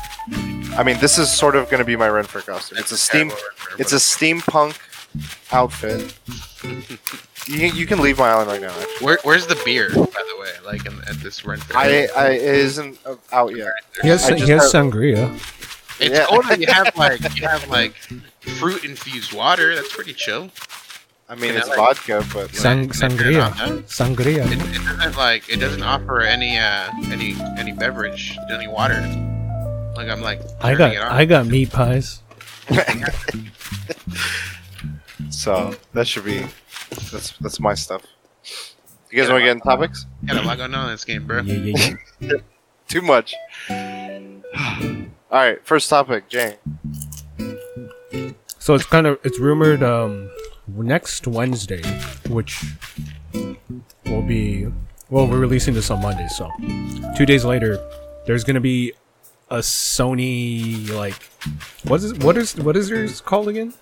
I mean, this is sort of going to be my Ren Faire costume. That's it's a steam, it's a steampunk outfit. you you can leave my island right now. Actually. Where where's the beer, by the way? Like in, at this Ren Faire. I I it isn't out yet. He has, he has heard... sangria. It's yeah. Only you have like you have like fruit infused water. That's pretty chill. I mean, and it's like, vodka, but like, Sang- sangria, sangria. It, it doesn't like it doesn't offer any uh any any beverage, any water. Like I'm like I got I got meat pies. So that should be that's that's my stuff. You guys want to get in topics? Yeah, I'm not going on this game, bro. Yeah, yeah, yeah. Too much. All right, first topic, Jane. So it's kind of it's rumored um. next Wednesday, which will be well, we're releasing this on Monday, so two days later, there's gonna be a Sony like what is what is what is yours called again?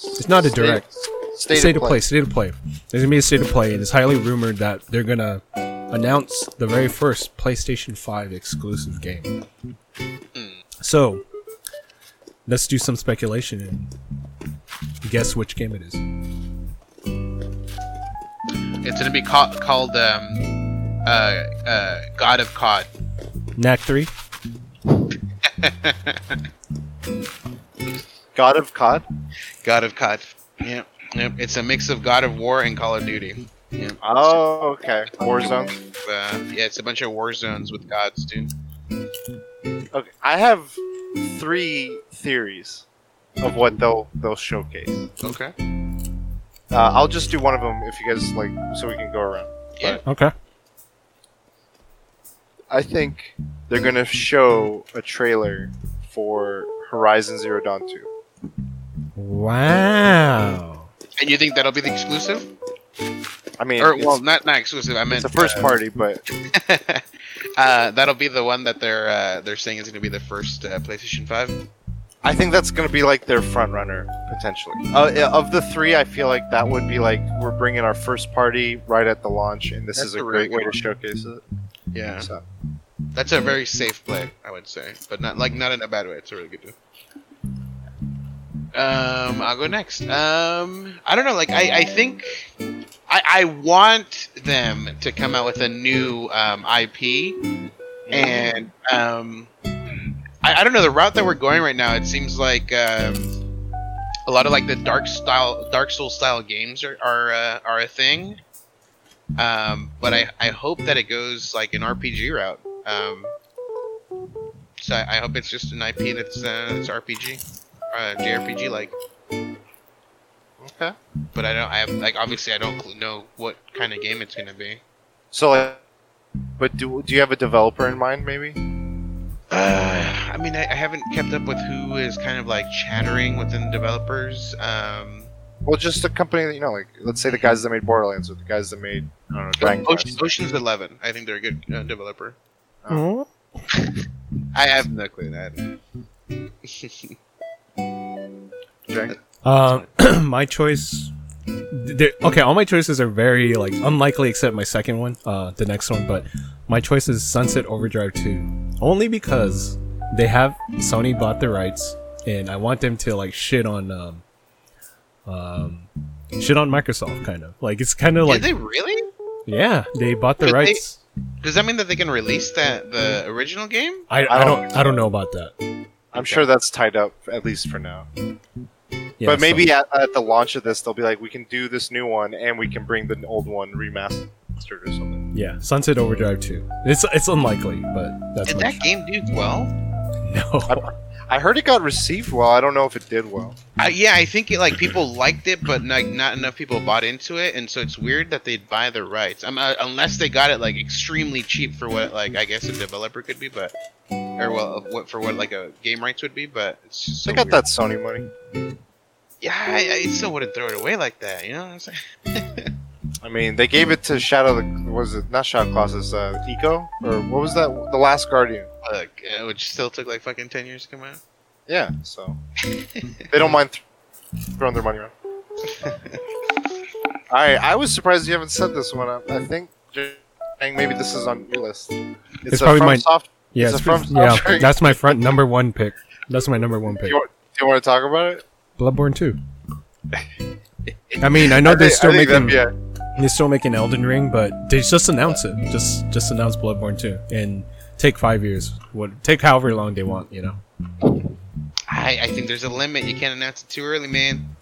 It's not a direct state, state, state of play. play. State of play. There's gonna be a state of play, and it's highly rumored that they're gonna announce the very first PlayStation five exclusive game. So let's do some speculation and guess which game it is. It's gonna be ca- called um, uh, uh, God of C O D. Knack three. God of C O D. God of C O D. Yeah, yep. It's a mix of God of War and Call of Duty. Yep. Oh, okay. War zones. Uh, yeah, it's a bunch of war zones with gods, dude. Okay, I have three theories of what they'll they'll showcase. Okay. Uh, I'll just do one of them if you guys like, so we can go around. Yeah. But okay. I think they're gonna show a trailer for Horizon Zero Dawn two. Wow. And you think that'll be the exclusive? I mean, or well, not not exclusive. I meant it's the first uh, party, but uh, that'll be the one that they're uh, they're saying is gonna be the first uh, PlayStation five. I think that's going to be like their front runner potentially. Uh, of the three, I feel like that would be like we're bringing our first party right at the launch, and this that's is a great way to showcase it. Yeah, so. That's a very safe play, I would say, but not like not in a bad way. It's a really good play. Um, I'll go next. Um, I don't know. Like I, I think I, I want them to come out with a new um, I P, and um. I, I don't know the route that we're going right now. It seems like um, a lot of like the dark style, Dark Souls style games are are, uh, are a thing. Um, but I, I hope that it goes like an R P G route. Um, so I, I hope it's just an I P that's uh, that's R P G, uh, J R P G like. Okay. But I don't. I have like obviously I don't know what kind of game it's gonna be. So, uh, but do do you have a developer in mind maybe? Uh, I mean, I, I haven't kept up with who is kind of like chattering within developers. Um, well, just a company that you know, like let's say the guys that made Borderlands or the guys that made I don't know, Dragon Ocean, Ocean's Eleven. I think they're a good uh, developer. Oh. I have no clue that. Zhang? Um, my choice. Okay, all my choices are very like unlikely, except my second one, uh, the next one. But my choice is Sunset Overdrive two, only because they have Sony bought the rights, and I want them to like shit on, um, um, shit on Microsoft, kind of. Like it's kind of like. Did they really? Yeah, they bought the Did rights. They... Does that mean that they can release that the original game? I, I don't. I don't know about that. I'm sure that's tied up at least for now. Yeah, but maybe so. at, at the launch of this, they'll be like, we can do this new one, and we can bring the old one remastered or something. Yeah, Sunset Overdrive two. It's it's unlikely, but that's did that sure. game do well? No, I, I heard it got received well. I don't know if it did well. Uh, yeah, I think it, like people liked it, but like not enough people bought into it, and so it's weird that they'd buy the rights. I'm uh, unless they got it like extremely cheap for what like I guess a developer could be, but or well, what for what like a game rights would be, but it's just so they got weird. That Sony money. Yeah, I, I still wouldn't throw it away like that, you know what I'm saying? I mean, they gave it to Shadow the... Was it... Not Shadow Colossus, uh... Eco? Or what was that? The Last Guardian. Look, uh, which still took like fucking ten years to come out? Yeah, so... they don't mind th- throwing their money around. Alright, I was surprised you haven't set this one up. I think... Maybe this is on your list. It's, it's a probably my... Soft, yeah, it's from yeah, soft that's my front number one pick. That's my number one pick. Do you, you want to talk about it? Bloodborne two. I mean, I know I they're think, still making yeah. they're still making Elden Ring, but they just announce it. Just just announce Bloodborne two and take five years. What take however long they want, you know. I, I think there's a limit. You can't announce it too early, man.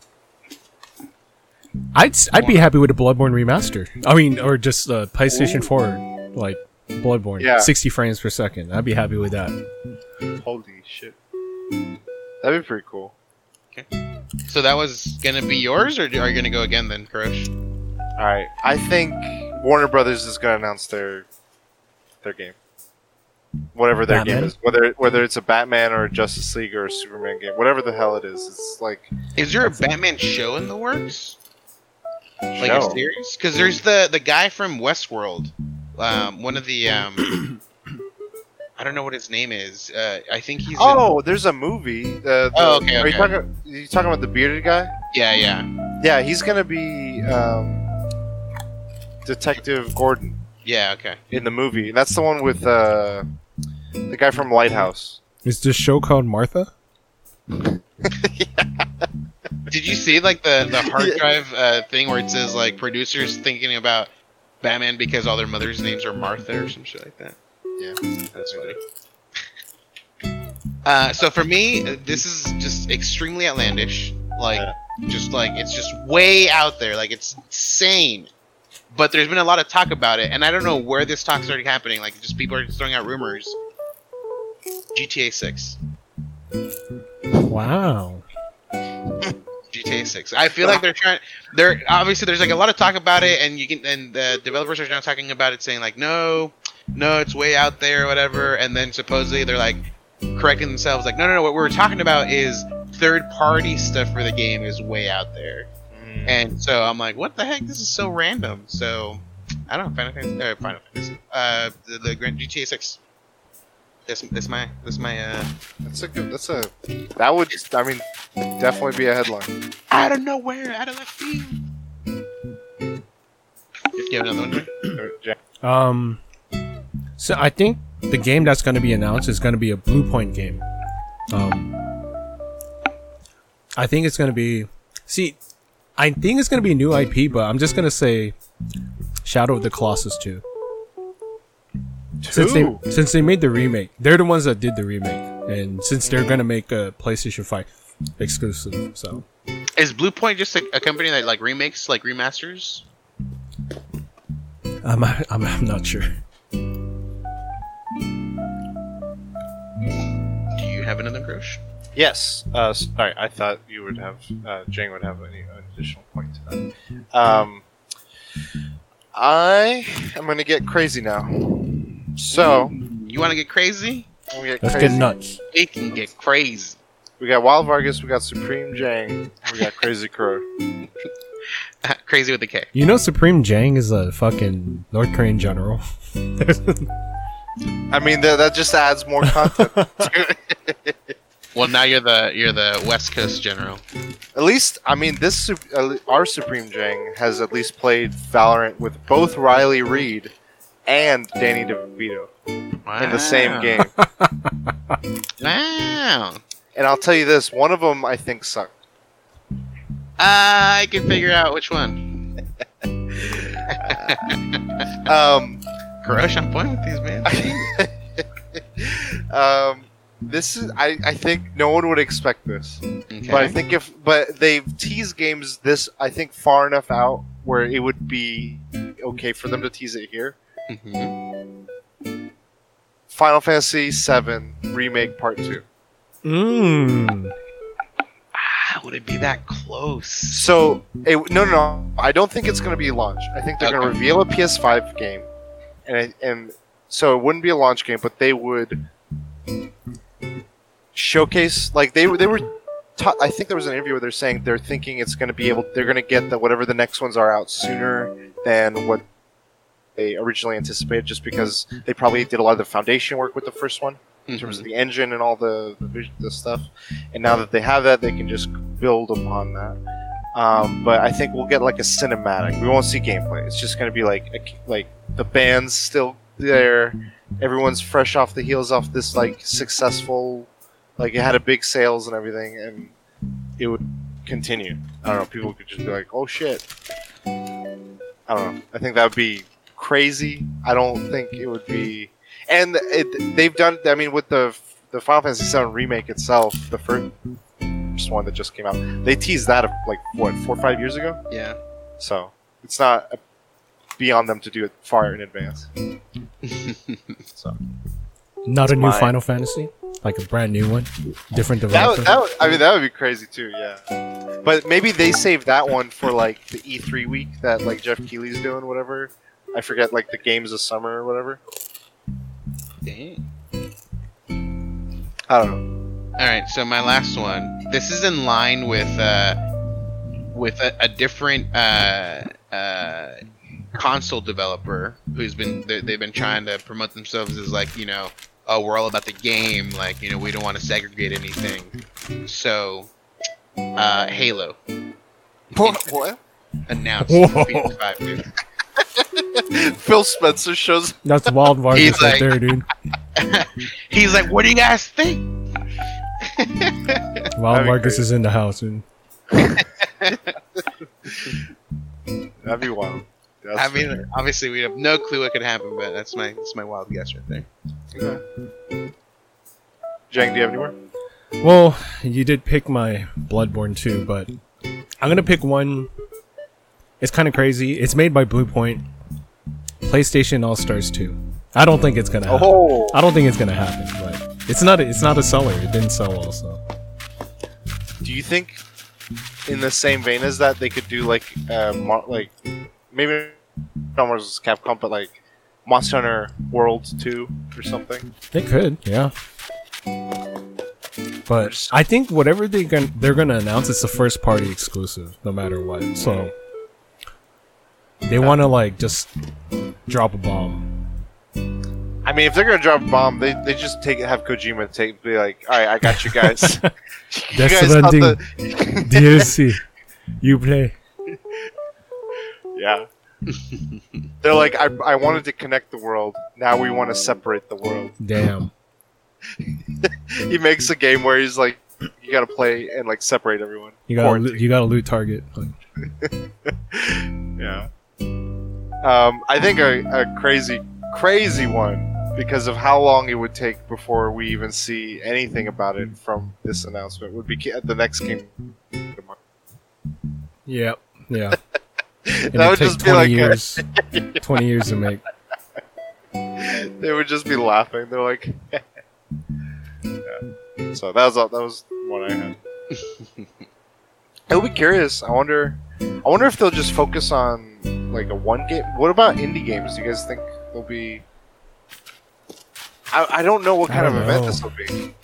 I'd I'd be happy with a Bloodborne remaster. I mean, or just uh, PlayStation Ooh. four like Bloodborne, yeah. sixty frames per second. I'd be happy with that. Holy shit, that'd be pretty cool. Okay. So that was gonna be yours, or are you gonna go again then, Kurosh? All right, I think Warner Brothers is gonna announce their their game, whatever their Batman? game is, whether whether it's a Batman or a Justice League or a Superman game, whatever the hell it is. It's like, is there a Batman like... show in the works, like no. a series? Because there's the the guy from Westworld, um, one of the um. I don't know what his name is. Uh, I think he's. Oh, in... there's a movie. Uh, the, oh, okay. Are okay. You, talking, are you talking about the bearded guy? Yeah, yeah. Yeah, he's gonna be um, Detective Gordon. Yeah, okay. In the movie, and that's the one with uh, the guy from Lighthouse. Is this show called Martha? yeah. Did you see like the, the hard drive uh, thing where it says like producers thinking about Batman because all their mothers' names are Martha or some shit like that? Yeah, that's funny. Uh, so for me, this is just extremely outlandish. Like, yeah. just like, it's just way out there. Like, it's insane. But there's been a lot of talk about it, and I don't know where this talk started happening. Like, just people are just throwing out rumors. G T A six. Wow. G T A six. I feel like they're trying. They're obviously there's like a lot of talk about it, and you can and the developers are now talking about it, saying like, no. no, it's way out there or whatever, and then supposedly they're, like, correcting themselves, like, no, no, no, what we were talking about is third-party stuff for the game is way out there. Mm. And so I'm like, what the heck? This is so random. So, I don't know, Final Fantasy, uh, Final Fantasy, uh, the, the G T A six. That's, that's my, that's my, uh... That's a good, that's a, that would, I mean, definitely be a headline. Out of nowhere, out of left field. Do you have another one, Jack? Um... So I think the game that's going to be announced is going to be a Blue Point game. Um, I think it's going to be... See, I think it's going to be a new I P, but I'm just going to say Shadow of the Colossus two. two? Since they, since they made the remake. They're the ones that did the remake. And since they're going to make a PlayStation five exclusive, so... Is Blue Point just a, a company that like remakes, like remasters? I'm, I'm, I'm not sure. Have another Kurosh? Yes. Uh, sorry, I thought you would have uh, Jang would have any additional point to that. Um, I am gonna get crazy now. So you want to get crazy? Get Let's crazy. get nuts. It can get crazy. We got Wild Vargas. We got Supreme Jang. We got Crazy Kurosh. Uh, crazy with a K. You know, Supreme Jang is a fucking North Korean general. I mean, that, that just adds more content. Well, now you're the you're the West Coast general. At least, I mean, this uh, our Supreme Zhang has at least played Valorant with both Riley Reid and Danny DeVito wow. in the same game. Wow! And I'll tell you this: one of them, I think, sucked. I can figure out which one. um, Kurosh, I'm playing with these, man. um. This is, I, I think no one would expect this, okay. but I think if, but they've teased games this, I think far enough out where it would be okay for them to tease it here. Mm-hmm. Final Fantasy seven Remake Part two. Mmm. Ah, would it be that close? So, it, no, no, no. I don't think it's going to be launched. I think they're okay. going to reveal a P S five game. And, and so it wouldn't be a launch game, but they would showcase, like they they were ta- I think there was an interview where they're saying they're thinking it's going to be able they're going to get the whatever the next ones are out sooner than what they originally anticipated, just because they probably did a lot of the foundation work with the first one in mm-hmm. terms of the engine and all the, the the stuff, and now that they have that, they can just build upon that. Um, but I think we'll get like a cinematic. We won't see gameplay. It's just going to be like a, like the band's still there, everyone's fresh off the heels off this like successful. Like, it had a big sales and everything, and it would continue. I don't know, people could just be like, oh, shit. I don't know. I think that would be crazy. I don't think it would be... And it, they've done... I mean, with the the Final Fantasy seven Remake itself, the first one that just came out, they teased that, like, what, four or five years ago? Yeah. So, it's not beyond them to do it far in advance. So... Not a new mine. Final Fantasy? Like a brand new one? Different developer? That would, that would, I mean, that would be crazy too, yeah. But maybe they saved that one for like the E three week that like Jeff Keighley's doing, whatever. I forget, like the games of summer or whatever. Dang. I don't know. Alright, so my last one. This is in line with, uh, with a, a different, uh, uh, console developer who's been they've been trying to promote themselves as like, you know, oh, we're all about the game, like, you know, we don't want to segregate anything. So uh Halo what, what? announced P S five, dude. Phil Spencer shows that's Wild Vargas right like, there, dude. He's like, what do you guys think? Wild Vargas crazy. Is in the house, dude. That'd be wild. That's I mean, fair. Obviously, we have no clue what could happen, but that's my that's my wild guess right there. Okay. Jang, do you have any more? Well, you did pick my Bloodborne two, but I'm going to pick one. It's kind of crazy. It's made by Bluepoint. PlayStation All-Stars two. I don't think it's going to happen. Oh. I don't think it's going to happen, but it's not, a, it's not a seller. It didn't sell well, so. Do you think, in the same vein as that, they could do, like, uh, mo- like maybe... Almost Capcom, but like Monster Hunter World two or something. They could, yeah. But I think whatever they gonna, they're going to announce, it's a first party exclusive, no matter what. So they want to like just drop a bomb. I mean, if they're going to drop a bomb, they they just take have Kojima take be like, all right, I got you guys. You guys got the D L C. You play. Yeah. They're like, I I wanted to connect the world. Now we want to separate the world. Damn. He makes a game where he's like, you gotta play and like separate everyone. You gotta lo- you gotta loot target. Yeah. Um, I think a, a crazy crazy one because of how long it would take before we even see anything about it from this announcement would be the next game. Yeah. Yeah. And that would just be like years, a... twenty years to make. They would just be laughing. They're like, yeah. So that was all, that was what I had. I would be curious. I wonder. I wonder if they'll just focus on like a one game. What about indie games? Do you guys think they'll be? I I don't know what kind of know. event this will be.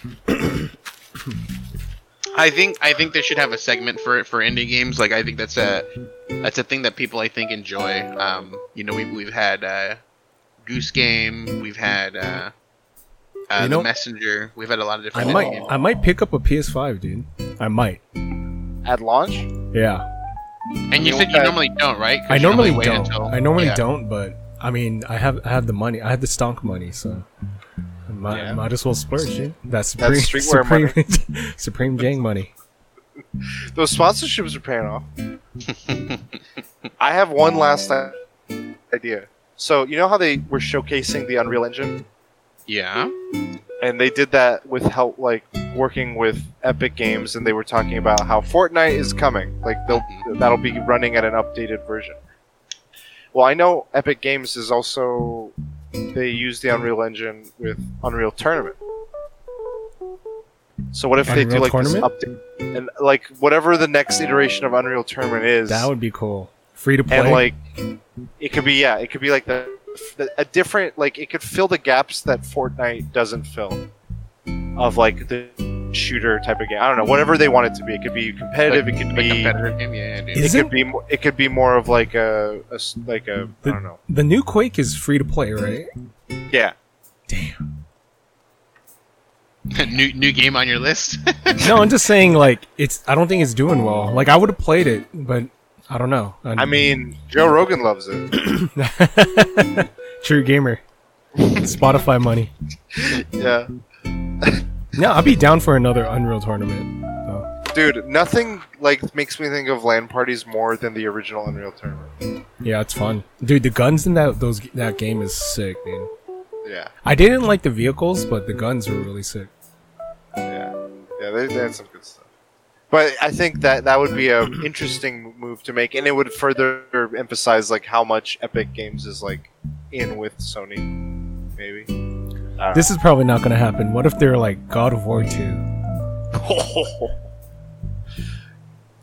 I think I think they should have a segment for for indie games. Like I think that's a that's a thing that people I think enjoy. Um, you know, we've we've had uh, Goose Game, we've had uh, Uh, you know, the Messenger. We've had a lot of different. I might, games. I might pick up a P S five, dude. I might. At launch? Yeah. And you, you said you that? normally don't, right? I normally, normally don't. Until, I normally yeah. don't, but I mean, I have I have the money. I have the stonk money, so I might, yeah. might as well splurge. Dude. That's Supreme, That's streetwear Supreme, money. Supreme gang money. Those sponsorships are paying off. I have one last idea. So you know how they were showcasing the Unreal Engine? Yeah. And they did that with help, like working with Epic Games, and they were talking about how Fortnite is coming. Like they'll that'll be running at an updated version. Well, I know Epic Games is also they use the Unreal Engine with Unreal Tournament. So what if Unreal they do like Tournament? This update and like whatever the next iteration of Unreal Tournament is? That would be cool. Free to play. And like it could be yeah, it could be like the a different like it could fill the gaps that Fortnite doesn't fill of like the shooter type of game. I don't know, whatever they want it to be. It could be competitive. Like, it could be competitive game. Yeah, dude. It could be more, it could be more of like a, a like a the, I don't know. The new Quake is free to play, right? Yeah. Damn. new new game on your list? No, I'm just saying like it's. I don't think it's doing well. Like I would have played it, but. I don't know. I, I mean, Joe Rogan loves it. True gamer. Spotify money. Yeah. No, I'll be down for another Unreal Tournament. So. Dude, nothing like makes me think of LAN parties more than the original Unreal Tournament. Yeah, it's fun. Dude, the guns in that those that game is sick, dude. Yeah. I didn't like the vehicles, but the guns were really sick. Yeah. Yeah, they, they had some good stuff. But I think that that would be an interesting move to make, and it would further emphasize like how much Epic Games is like in with Sony. Maybe this know. is probably not going to happen. What if they're like God of War two? Oh.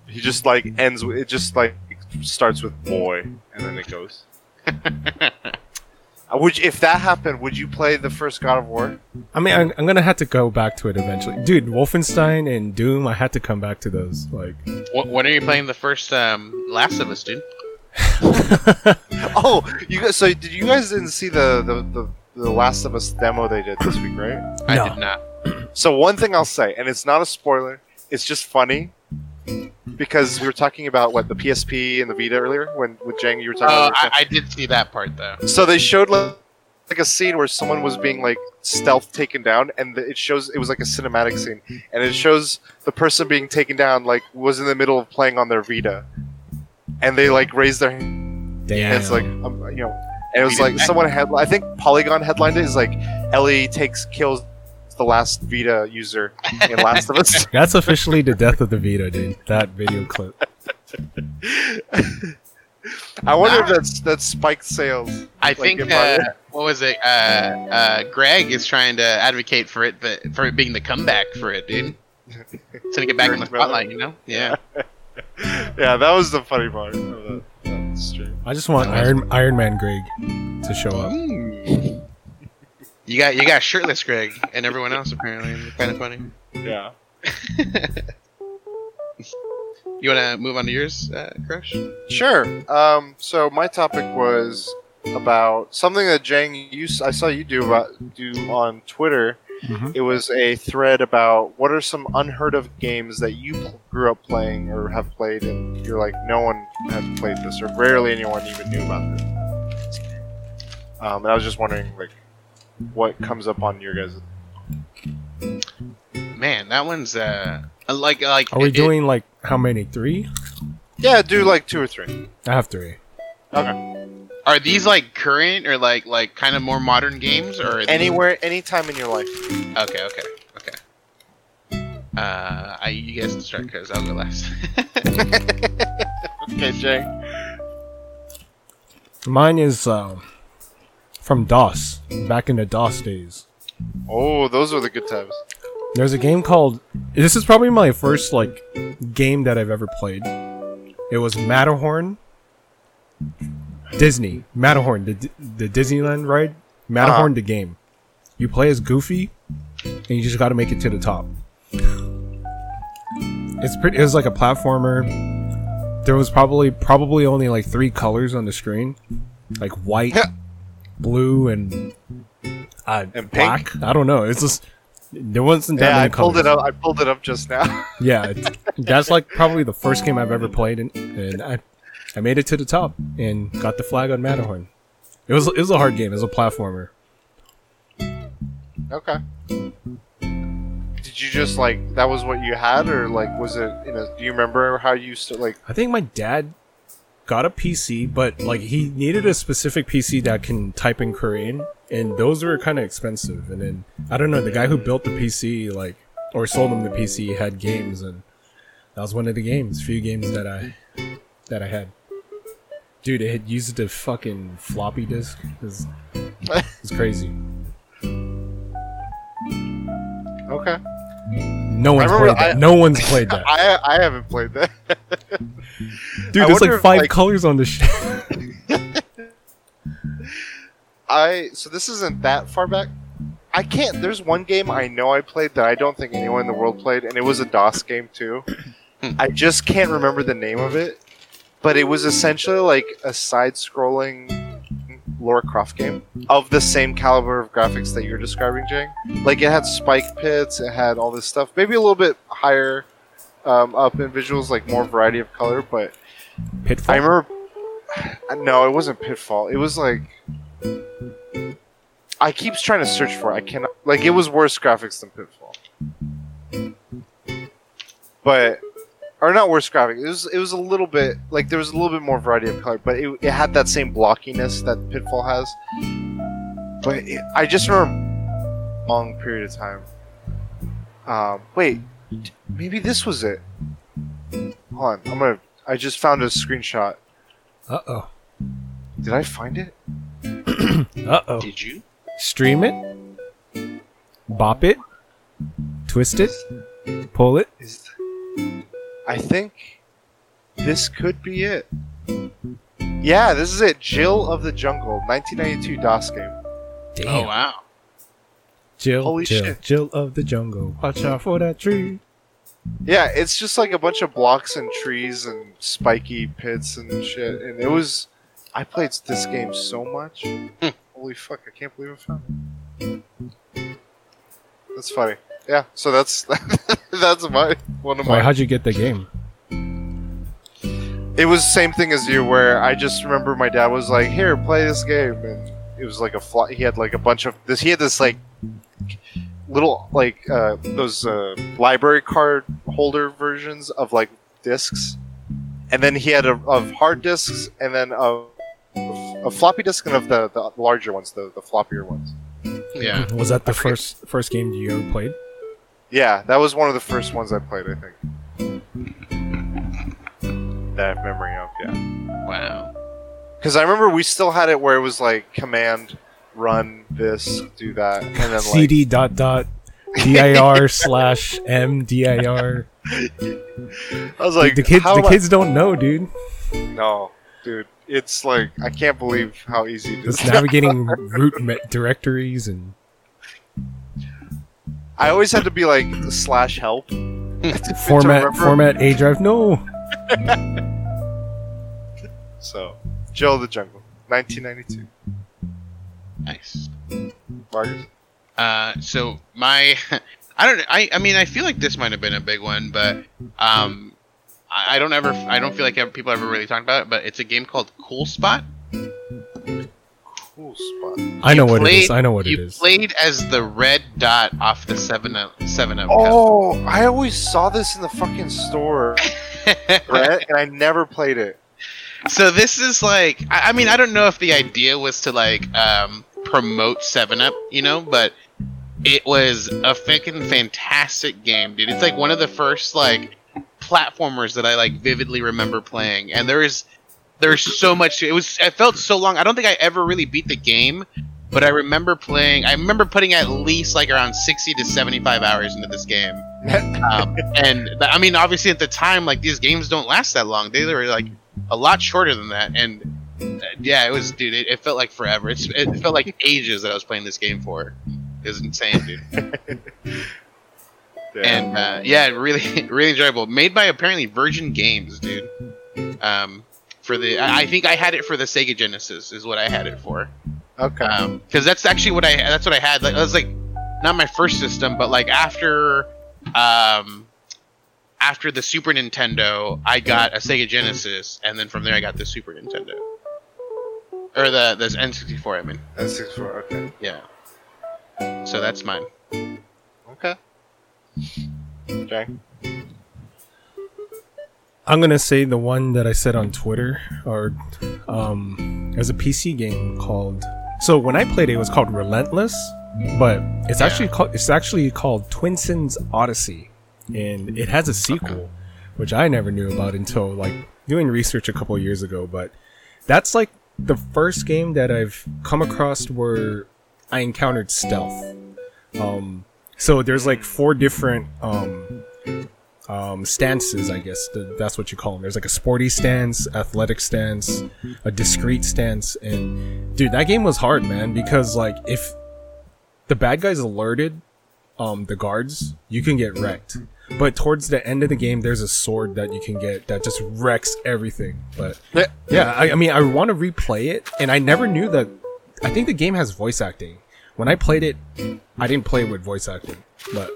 He just like ends. With, it just like starts with boy, and then it goes. Would if that happened, would you play the first God of War? I mean, I'm, I'm gonna have to go back to it eventually, dude. Wolfenstein and Doom, I had to come back to those. Like, what, when are you playing the first um, Last of Us, dude? Oh, you guys. So did you guys didn't see the, the, the, the Last of Us demo they did this week, right? No. I did not. So one thing I'll say, and it's not a spoiler, it's just funny. Because we were talking about, what, the P S P and the Vita earlier? When, with Jang, you were talking uh, about... Oh, I, I did see that part, though. So they showed, like, like, a scene where someone was being, like, stealth taken down, and the, it shows... It was, like, a cinematic scene. And it shows the person being taken down, like, was in the middle of playing on their Vita. And they, like, raised their hand. Damn. And it's like, um, you know... And it was, like, someone had... I think Polygon headlined it. It's like, Ellie takes... Kills... the last Vita user in Last of Us. That's officially the death of the Vita, dude. That video clip. I wonder nah. if that's that spiked sales. I like think uh, what was it? Uh, uh, Greg is trying to advocate for it, but for it being the comeback for it, dude. It's gonna get back in the spotlight, you know? Yeah. Yeah, that was the funny part. Of that. I just want Iron cool. Iron Man Greg to show up. Mm. You got you got shirtless Greg and everyone else apparently. It's kind of funny. Yeah. You want to move on to yours, uh, Crush? Sure. Um. So my topic was about something that Jang you I saw you do about do on Twitter. Mm-hmm. It was a thread about what are some unheard of games that you pl- grew up playing or have played, and you're like no one had played this or rarely anyone even knew about this. Um. And I was just wondering like. What comes up on your guys? Man, that one's uh, like like. Are we it, doing like how many? Three? Yeah, do like two or three. I have three. Okay. Are these like current or like like kind of more modern games or anywhere, these... anytime in your life? Okay, okay, okay. Uh, I you guys can start because I'll go last. Okay, Jay. Mine is uh. From DOS, back in the DOS days. Oh, those were the good times. There's a game called... This is probably my first, like, game that I've ever played. It was Matterhorn. Disney. Matterhorn, the the Disneyland ride. Matterhorn, uh-huh. The game. You play as Goofy, and you just gotta make it to the top. It's pretty... It was like a platformer. There was probably probably only, like, three colors on the screen. Like, white... blue and uh, and black. Pink? I don't know. It's just there wasn't that yeah, many I colors. Pulled it up. I pulled it up just now. Yeah, that's like probably the first game I've ever played, and, and I I made it to the top and got the flag on Matterhorn. It was it was a hard game. It was a platformer. Okay. Did you just like that was what you had, or like was it? You know, do you remember how you st- like? I think my dad got a P C, but like he needed a specific P C that can type in Korean, and those were kind of expensive. And then I don't know, the guy who built the P C, like or sold him the P C, had games, and that was one of the games, few games that I that I had. Dude, it had used the fucking floppy disk. It's it's crazy. Okay. No one's played that. I, no one's played that. I I haven't played that. Dude, there's like five like, colors on this shit. I so this isn't that far back. I can't. There's one game I know I played that I don't think anyone in the world played, and it was a DOS game too. I just can't remember the name of it, but it was essentially like a side-scrolling Lara Croft game of the same caliber of graphics that you're describing, Jang. Like it had spike pits, it had all this stuff. Maybe a little bit higher um, up in visuals, like more variety of color. But Pitfall. I remember. No, it wasn't Pitfall. It was like I keep trying to search for it. I cannot. Like it was worse graphics than Pitfall, but or not worse graphics. It was it was a little bit like there was a little bit more variety of color, but it it had that same blockiness that Pitfall has. But it, I just remember a long period of time. Um, wait, maybe this was it. Hold on, I'm gonna. I just found a screenshot. Uh oh. Did I find it? uh oh. Did you stream it? Bop it? Twist it? Pull it? Is th- I think this could be it. Yeah, this is it. Jill of the Jungle, nineteen ninety-two DOS game. Damn. Oh, wow. Jill, Holy Jill, shit. Jill of the Jungle. Watch out for that tree. Yeah, it's just like a bunch of blocks and trees and spiky pits and shit. And it was... I played this game so much. Holy fuck, I can't believe I found it. That's funny. Yeah, so that's that's my one of my. Wait, how'd you get the game? It was the same thing as you, where I just remember my dad was like, "Here, play this game," and it was like a fly. He had like a bunch of this. He had this like little like uh, those uh, library card holder versions of like discs, and then he had a, of hard discs, and then of a floppy disk, and of the, the larger ones, the the floppier ones. Yeah, was that the first first game you ever played? Yeah, that was one of the first ones I played, I think. That memory of, yeah. Wow. Because I remember we still had it where it was like command, run, this, do that, and then like... cd dot dot dir slash m dir. I was like... Dude, the kids, the kids I... don't know, dude. No, dude. It's like, I can't believe how easy it is. It's navigating root me- directories and... I always had to be like slash help. format format A drive no. So, Joe the Jungle, nineteen ninety-two. Nice. Vargas. Uh, so my, I don't, I, I mean, I feel like this might have been a big one, but um, I, I don't ever, I don't feel like ever, people ever really talk about it. But it's a game called Cool Spot. Cool Spot. I know what it is. I know what it is. You played as the red dot off the seven up Oh, custom. I always saw this in the fucking store, right? And I never played it. So this is like, I, I mean, I don't know if the idea was to like um, promote seven up, you know, but it was a fucking fantastic game, dude. It's like one of the first like platformers that I like vividly remember playing, and there is. There's so much. It was. I felt so long. I don't think I ever really beat the game, but I remember playing. I remember putting at least like around sixty to seventy-five hours into this game. um, and I mean, obviously at the time, like these games don't last that long. They were like a lot shorter than that. And uh, yeah, it was, dude. It, it felt like forever. It's, it felt like ages that I was playing this game for. It was insane, dude. And uh, yeah, really, really enjoyable. Made by apparently Virgin Games, dude. Um. For the, I think I had it for the Sega Genesis, is what I had it for. Okay. Um, because that's actually what I that's what I had. Like, that was like not my first system, but like after um after the Super Nintendo, I got a Sega Genesis, and then from there I got the Super Nintendo. Or the the N sixty-four, I mean. N sixty-four, okay. Yeah. So that's mine. Okay. Okay. I'm going to say the one that I said on Twitter, or um, there's a P C game called... So when I played it, it was called Relentless, but it's yeah. actually called it's actually called Twinsen's Odyssey, and it has a sequel, okay. which I never knew about until like doing research a couple of years ago, but that's like the first game that I've come across where I encountered stealth. Um, so there's like four different um, um, stances, I guess the, that's what you call them. There's like a sporty stance, athletic stance, a discreet stance, and dude, that game was hard, man, because like if the bad guys alerted um, the guards, you can get wrecked. But towards the end of the game, there's a sword that you can get that just wrecks everything. But yeah, I, I mean, I want to replay it, and I never knew that. I think the game has voice acting. When I played it, I didn't play it with voice acting, but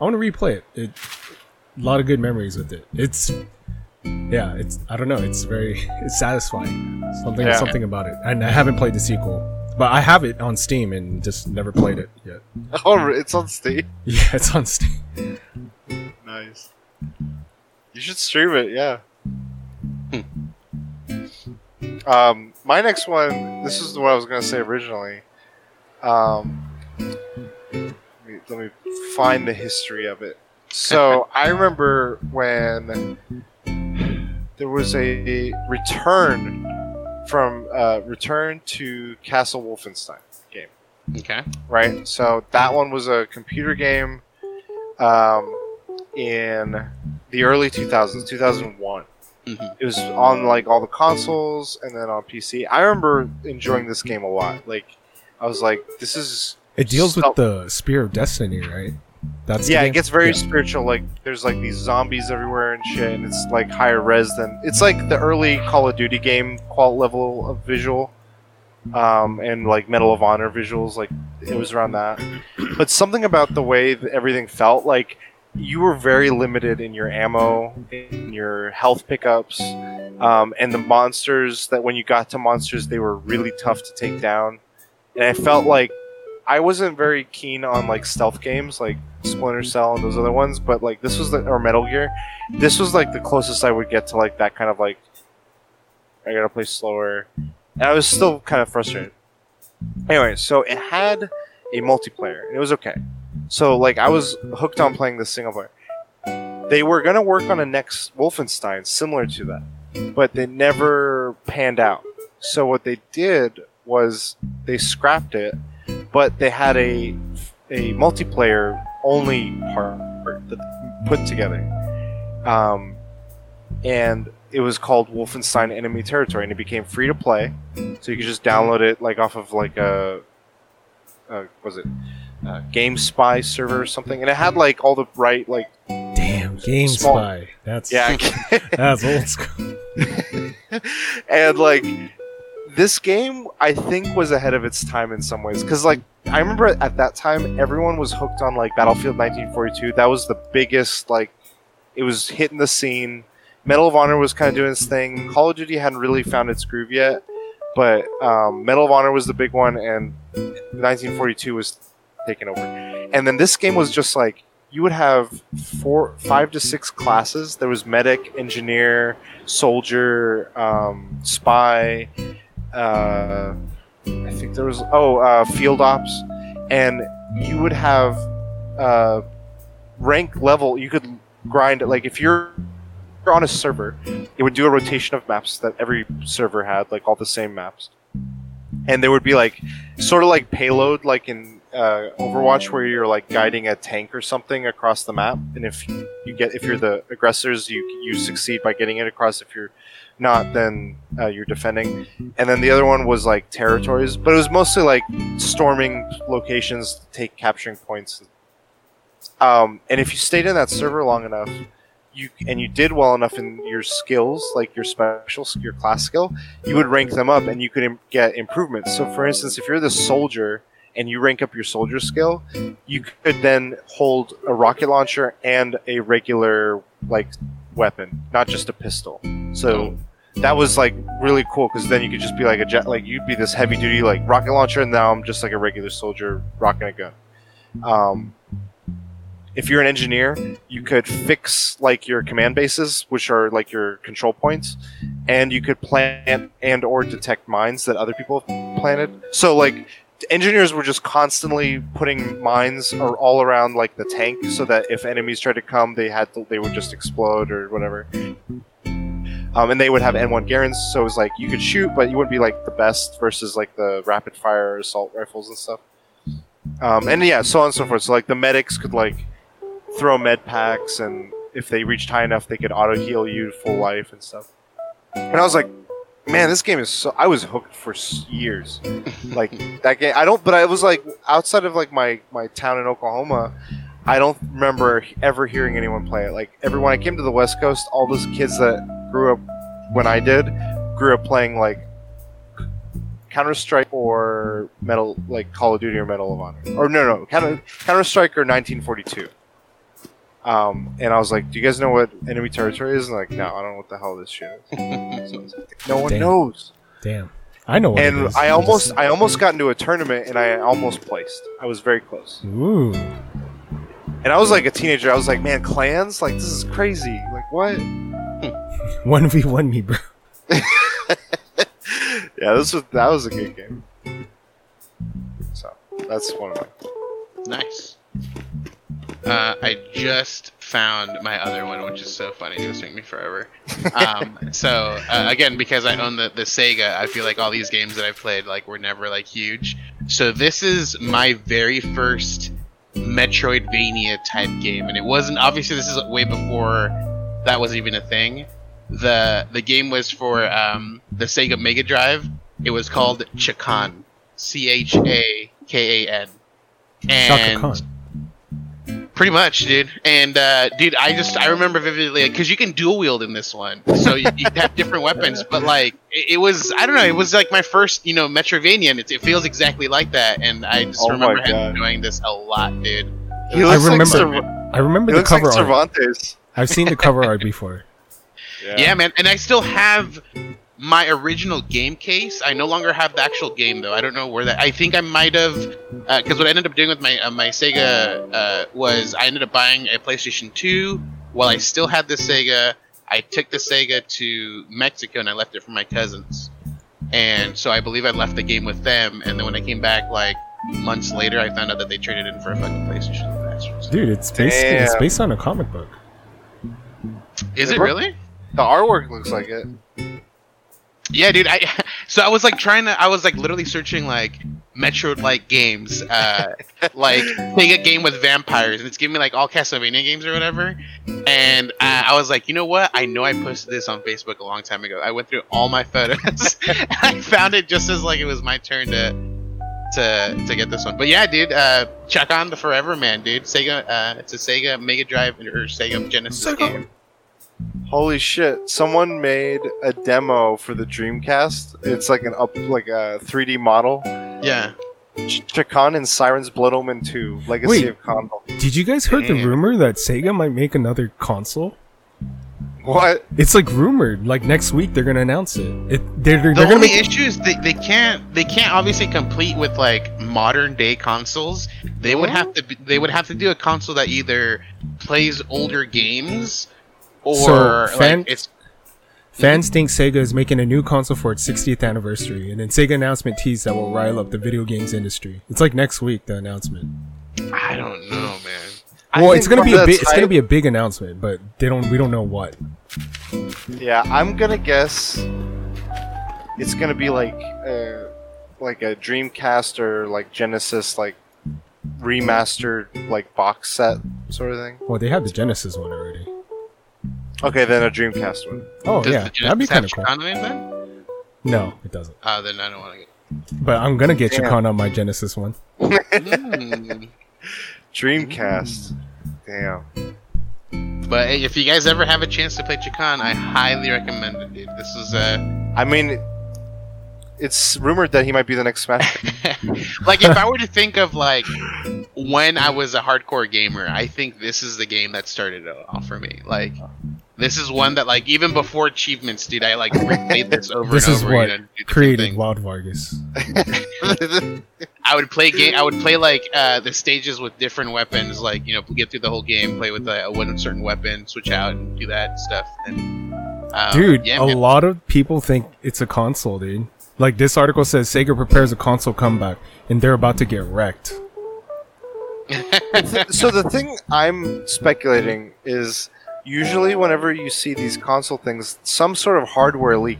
I want to replay it. It a lot of good memories with it. It's yeah, it's I don't know, it's very it's satisfying. Something yeah. something about it. And I haven't played the sequel, but I have it on Steam and just never played it yet. Oh, it's on Steam. Yeah, it's on Steam. Nice. You should stream it, yeah. Um, my next one, this is what I was going to say originally. Um, let me, let me find the history of it. So I remember when there was a return from uh, return to Castle Wolfenstein game. Okay. Right. So that one was a computer game um, in the early two thousands, two thousand one. Mm-hmm. It was on like all the consoles and then on P C. I remember enjoying this game a lot. Like, I was like, "This is." It deals stel- with the Spear of Destiny, right? That's yeah. It gets very yeah. spiritual. Like, there's like these zombies everywhere and shit, and it's like higher res than it's like the early Call of Duty game qual level of visual, um, and like Medal of Honor visuals. Like, it was around that, but something about the way that everything felt like. You were very limited in your ammo, in your health pickups, um, and the monsters that when you got to monsters, they were really tough to take down. And I felt like I wasn't very keen on like stealth games like Splinter Cell and those other ones, but like this was the, or Metal Gear. This was like the closest I would get to like that kind of like, I gotta play slower. And I was still kind of frustrated. Anyway, so it had a multiplayer, and it was okay. So, like, I was hooked on playing this single player. They were going to work on a next Wolfenstein similar to that, but they never panned out. So what they did was they scrapped it, but they had a a multiplayer only part that they put together. Um, and it was called Wolfenstein Enemy Territory, and it became free to play. So you could just download it, like, off of, like, a... Uh, was it... Uh, GameSpy server or something, and it had like all the right like. Damn, GameSpy. That's yeah, that's old school. And like, this game I think was ahead of its time in some ways, because like I remember at that time everyone was hooked on like Battlefield nineteen forty-two. That was the biggest like, it was hitting the scene. Medal of Honor was kind of doing its thing. Call of Duty hadn't really found its groove yet, but um, Medal of Honor was the big one, and nineteen forty-two was. Taken over. And then this game was just like, you would have four five to six classes. There was medic, engineer, soldier, um spy, uh I think there was oh uh field ops, and you would have uh rank level. You could grind it, like if you're on a server, it would do a rotation of maps that every server had, like all the same maps, and there would be like sort of like payload, like in Uh, Overwatch, where you're like guiding a tank or something across the map, and if you get if you're the aggressors, you you succeed by getting it across. If you're not, then uh, you're defending. And then the other one was like territories, but it was mostly like storming locations, take capturing points. Um, and if you stayed in that server long enough, you and you did well enough in your skills, like your special, your class skill, you would rank them up and you could im- get improvements. So, for instance, if you're the soldier and you rank up your soldier skill, you could then hold a rocket launcher and a regular like weapon, not just a pistol. So that was like really cool because then you could just be like a jet, like you'd be this heavy duty like rocket launcher, and now I'm just like a regular soldier rocking a gun. Um, if you're an engineer, you could fix like your command bases, which are like your control points, and you could plant and or detect mines that other people have planted. So like engineers were just constantly putting mines or all around like the tank, so that if enemies tried to come, they had to, they would just explode or whatever. Um, and they would have N one Garands, so it was like you could shoot, but you wouldn't be like the best versus like the rapid fire assault rifles and stuff. Um, and yeah, so on and so forth. So like the medics could like throw med packs, and if they reached high enough, they could auto heal you to full life and stuff. And I was like, man, this game is so... I was hooked for years. Like, that game... I don't... But I was, like... Outside of, like, my, my town in Oklahoma, I don't remember ever hearing anyone play it. Like, everyone... I came to the West Coast, all those kids that grew up when I did, grew up playing, like, Counter-Strike or Metal... Like, Call of Duty or Medal of Honor. Or, no, no. Counter, Counter-Strike or nineteen forty-two. Um, and I was like, do you guys know what enemy territory is? And like, no, I don't know what the hell this shit is. So I was like, no one Damn. knows. Damn. I know what and it is. And I almost I almost got into a tournament, and I almost placed. I was very close. Ooh. And I was like a teenager. I was like, man, clans? Like, this is crazy. Like, what? one v one me, bro. Yeah, this was that was a good game. So, that's one of mine. Nice. Uh, I just found my other one, which is so funny. It's taking me forever. Um, so uh, again, because I own the, the Sega, I feel like all these games that I played like were never like huge. So this is my very first Metroidvania type game, and it wasn't obviously. This is way before that was even a thing. the The game was for um, the Sega Mega Drive. It was called Chakan, C H A K A N, and pretty much, dude. And, uh, dude, I just, I remember vividly, because like, you can dual wield in this one. So you, you have different weapons, but, like, it, it was, I don't know, it was, like, my first, you know, Metroidvania, and it, it feels exactly like that. And I just oh remember him doing this a lot, dude. He looks I remember, like Cerv- I remember the looks cover like art. Cervantes. I've seen the cover art before. Yeah. yeah, man. And I still have my original game case. I no longer have the actual game, though. I don't know where that... I think I might have... Because uh, what I ended up doing with my uh, my Sega uh, was I ended up buying a PlayStation two while I still had the Sega. I took the Sega to Mexico, and I left it for my cousins. And so I believe I left the game with them, and then when I came back, like, months later, I found out that they traded in for a fucking PlayStation. Dude, it's based, it's based on a comic book. Is it really? The artwork looks like it. Yeah, dude. I so I was like trying to. I was like literally searching like Metroid-like games, uh, like playing a game with vampires, and it's giving me like all Castlevania games or whatever. And uh, I was like, you know what? I know I posted this on Facebook a long time ago. I went through all my photos. And I found it just as like it was my turn to to to get this one. But yeah, dude. Uh, check on the Forever Man, dude. Sega. Uh, it's a Sega Mega Drive or Sega Genesis Sega. game. Holy shit! Someone made a demo for the Dreamcast. It's like an up, like a three D model. Yeah. Ch- Chakan and Siren's Blood Omen two: Legacy Wait, of Condor. Did you guys heard Damn. the rumor that Sega might make another console? What? It's like rumored. Like next week they're gonna announce it. it they're, they're, the they're only make... issue is they they can't they can't obviously complete with like modern day consoles. They oh? would have to be, they would have to do a console that either plays older games. Or so fan, like it's, fans think Sega is making a new console for its sixtieth anniversary, and then Sega announcement teased that will rile up the video games industry. It's like next week the announcement. I don't know, man. Well, I it's gonna be a big, it's gonna be a big announcement, but they don't we don't know what. Yeah, I'm gonna guess it's gonna be like uh, like a Dreamcast or like Genesis like remastered like box set sort of thing. Well, they have the Genesis one already. Okay, then a Dreamcast one. Oh, Does yeah. That'd be kind of cool. Does the Chakan then? No, it doesn't. Oh, uh, then I don't want to get... But I'm going to get Chakan on my Genesis one. Dreamcast. Damn. But hey, if you guys ever have a chance to play Chakan, I highly recommend it, dude. This is uh I mean, it's rumored that he might be the next Smash. Like, if I were to think of, like, when I was a hardcore gamer, I think this is the game that started it off for me. Like, this is one that, like, even before achievements, dude, I, like, replayed this over this and over. This is what you know, created Wild Vargas. I would play, game, I would play like, uh, the stages with different weapons, like, you know, get through the whole game, play with a, a certain weapon, switch out, and do that and stuff. And, um, dude, yeah, a man. lot of people think it's a console, dude. Like, this article says, Sega prepares a console comeback, and they're about to get wrecked. So the thing I'm speculating is, usually whenever you see these console things, some sort of hardware leak.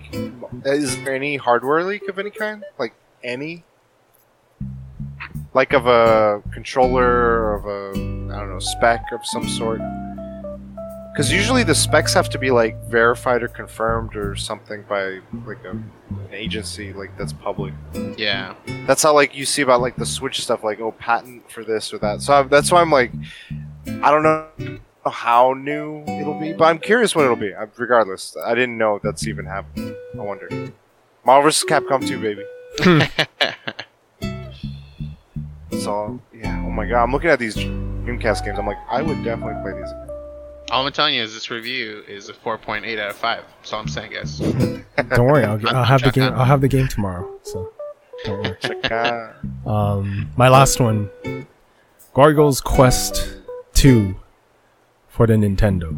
Is there any hardware leak of any kind? Like, any? Like of a controller, of a, I don't know, spec of some sort? Because usually the specs have to be, like, verified or confirmed or something by, like, a, an agency, like, that's public. Yeah. That's how, like, you see about, like, the Switch stuff, like, oh, patent for this or that. So I, that's why I'm, like, I don't know how new it'll be, but I'm curious what it'll be. I, regardless, I didn't know that's even happening. I wonder. Marvel versus. Capcom two, baby. So, yeah, oh my god, I'm looking at these Dreamcast games. I'm like, I would definitely play these. All I'm telling you is this review is a four point eight out of five. That's all I'm saying, guys. Don't worry, I'll, I'll have the game. I'll have the game tomorrow. So, don't worry. Chakan. Um, my last one, Gargoyle's Quest two for the Nintendo.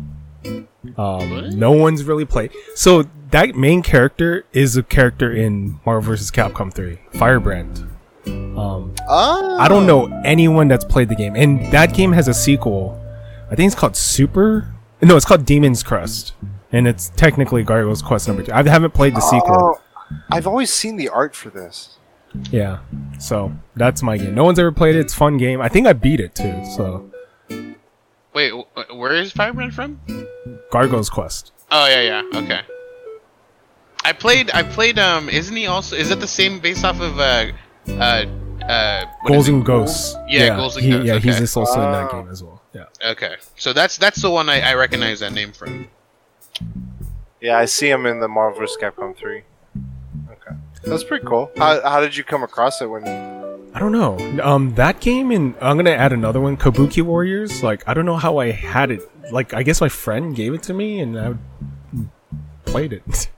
Um, no one's really played. So that main character is a character in Marvel versus. Capcom three, Firebrand. Um, oh. I don't know anyone that's played the game, and that game has a sequel. I think it's called Super. No, it's called Demon's Crest, and it's technically Gargoyle's Quest number two. I haven't played the oh, sequel. I've always seen the art for this. Yeah, so that's my game. No one's ever played it. It's a fun game. I think I beat it too. So. Wait, where is Firebrand from? Gargoyle's Quest. Oh yeah, yeah. Okay. I played. I played. Um, isn't he also? Is it the same based off of uh, uh, uh Ghouls and Ghosts? Yeah, yeah, Ghouls and he, Ghosts. Yeah, okay. He's just also oh. in that game as well. Yeah. Okay, so that's that's the one I, I recognize that name from. Yeah, I see him in the Marvel versus. Capcom three. Okay, that's pretty cool. How how did you come across it when? I don't know. Um, that game and I'm gonna add another one, Kabuki Warriors. Like, I don't know how I had it. Like, I guess my friend gave it to me and I played it.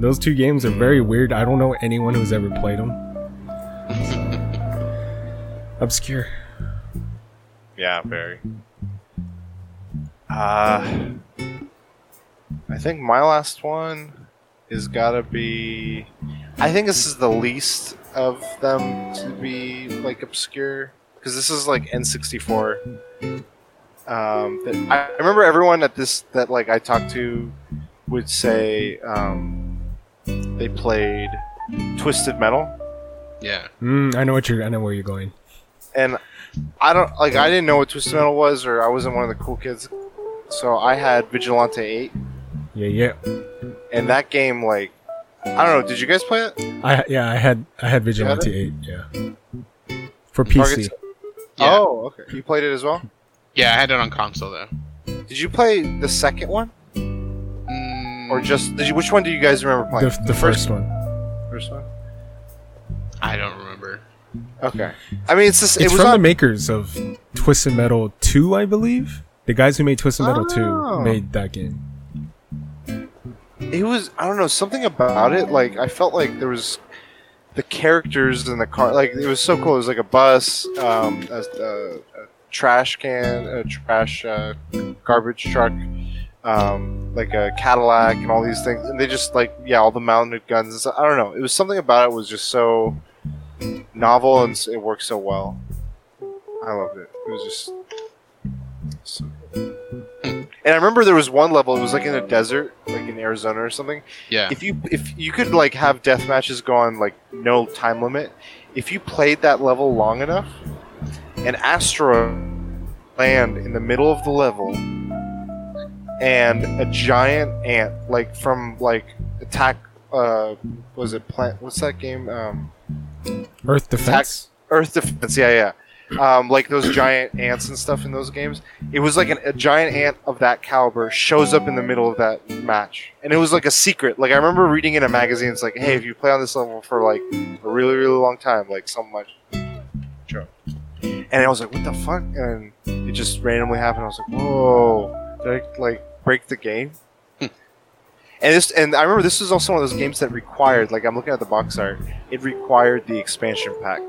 Those two games are very weird. I don't know anyone who's ever played them. So, obscure. Yeah, very. Uh, I think my last one is gotta be. I think this is the least of them to be like obscure because this is like N sixty-four. Um, that I remember everyone at this that like I talked to would say um, they played Twisted Metal. Yeah, mm, I know what you're. I know where you're going. And I don't like. I didn't know what Twisted Metal was, or I wasn't one of the cool kids. So I had Vigilante eight. Yeah, yeah. And that game, like, I don't know. Did you guys play it? I yeah, I had I had Vigilante eight. Yeah. For P C. Yeah. Oh, okay. You played it as well? Yeah, I had it on console though. Did you play the second one? Mm. Or just did you, which one do you guys remember playing? The, the, the first, first one. First one. I don't remember. Okay. I mean, it's just it's it was from on- the makers of Twisted Metal two, I believe. The guys who made Twisted Metal oh. two made that game. It was, I don't know, something about it. Like, I felt like there was the characters in the car. Like, it was so cool. It was like a bus, um, a, a, a trash can, a trash uh, garbage truck, um, like a Cadillac and all these things. And they just, like, yeah, all the mounted guns and stuff. I don't know. It was something about it was just so novel and it worked so well. I loved it. It was just... So. And I remember there was one level. It was like in a desert, like in Arizona or something. Yeah. If you if you could like have death matches go on like no time limit, if you played that level long enough, an asteroid land in the middle of the level, and a giant ant like from like attack. Uh, was it plant? What's that game? Um, Earth Defense. Attack, Earth Defense. Yeah, yeah. um, like those giant ants and stuff in those games. It was like an, a giant ant of that caliber shows up in the middle of that match. And it was like a secret. Like, I remember reading in a magazine, it's like, hey, if you play on this level for like a really, really long time, like so much. And I was like, what the fuck? And it just randomly happened. I was like, whoa. Did I like break the game? And this, and I remember this was also one of those games that required, like, I'm looking at the box art, it required the expansion pack,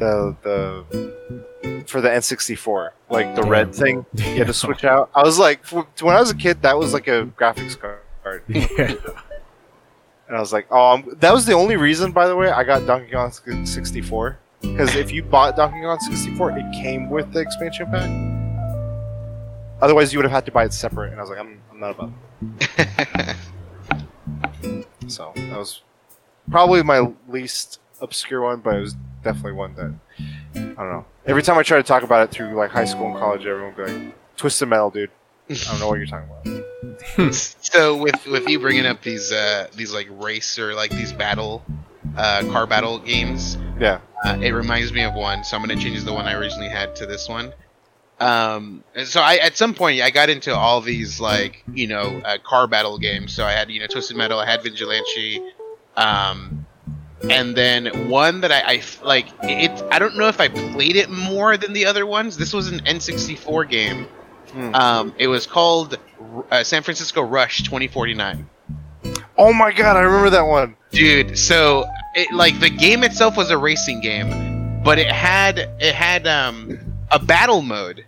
the the for the N sixty-four, like the red thing you had to switch out. I was like, when I was a kid, that was like a graphics card. Yeah. And I was like, oh, I'm, that was the only reason, by the way, I got Donkey Kong sixty-four, because if you bought Donkey Kong sixty-four, it came with the expansion pack. Otherwise, you would have had to buy it separate, and I was like, I'm, I'm not about it. So that was probably my least obscure one, but it was definitely one that I don't know. Every time I try to talk about it through like high school and college, everyone would be like, "Twisted Metal, dude." I don't know what you're talking about. So with with you bringing up these uh, these like race or like these battle uh, car battle games, yeah, uh, it reminds me of one. So I'm gonna change the one I originally had to this one. Um, and so I, at some point, I got into all these, like, you know, uh, car battle games. So I had, you know, Twisted Metal, I had Vigilante, um, and then one that I, I like, it, I don't know if I played it more than the other ones. This was an N sixty-four game. Mm. Um, it was called uh, San Francisco Rush twenty forty-nine. Oh my god, I remember that one. Dude, so, it, like, the game itself was a racing game, but it had, it had, um... a battle mode,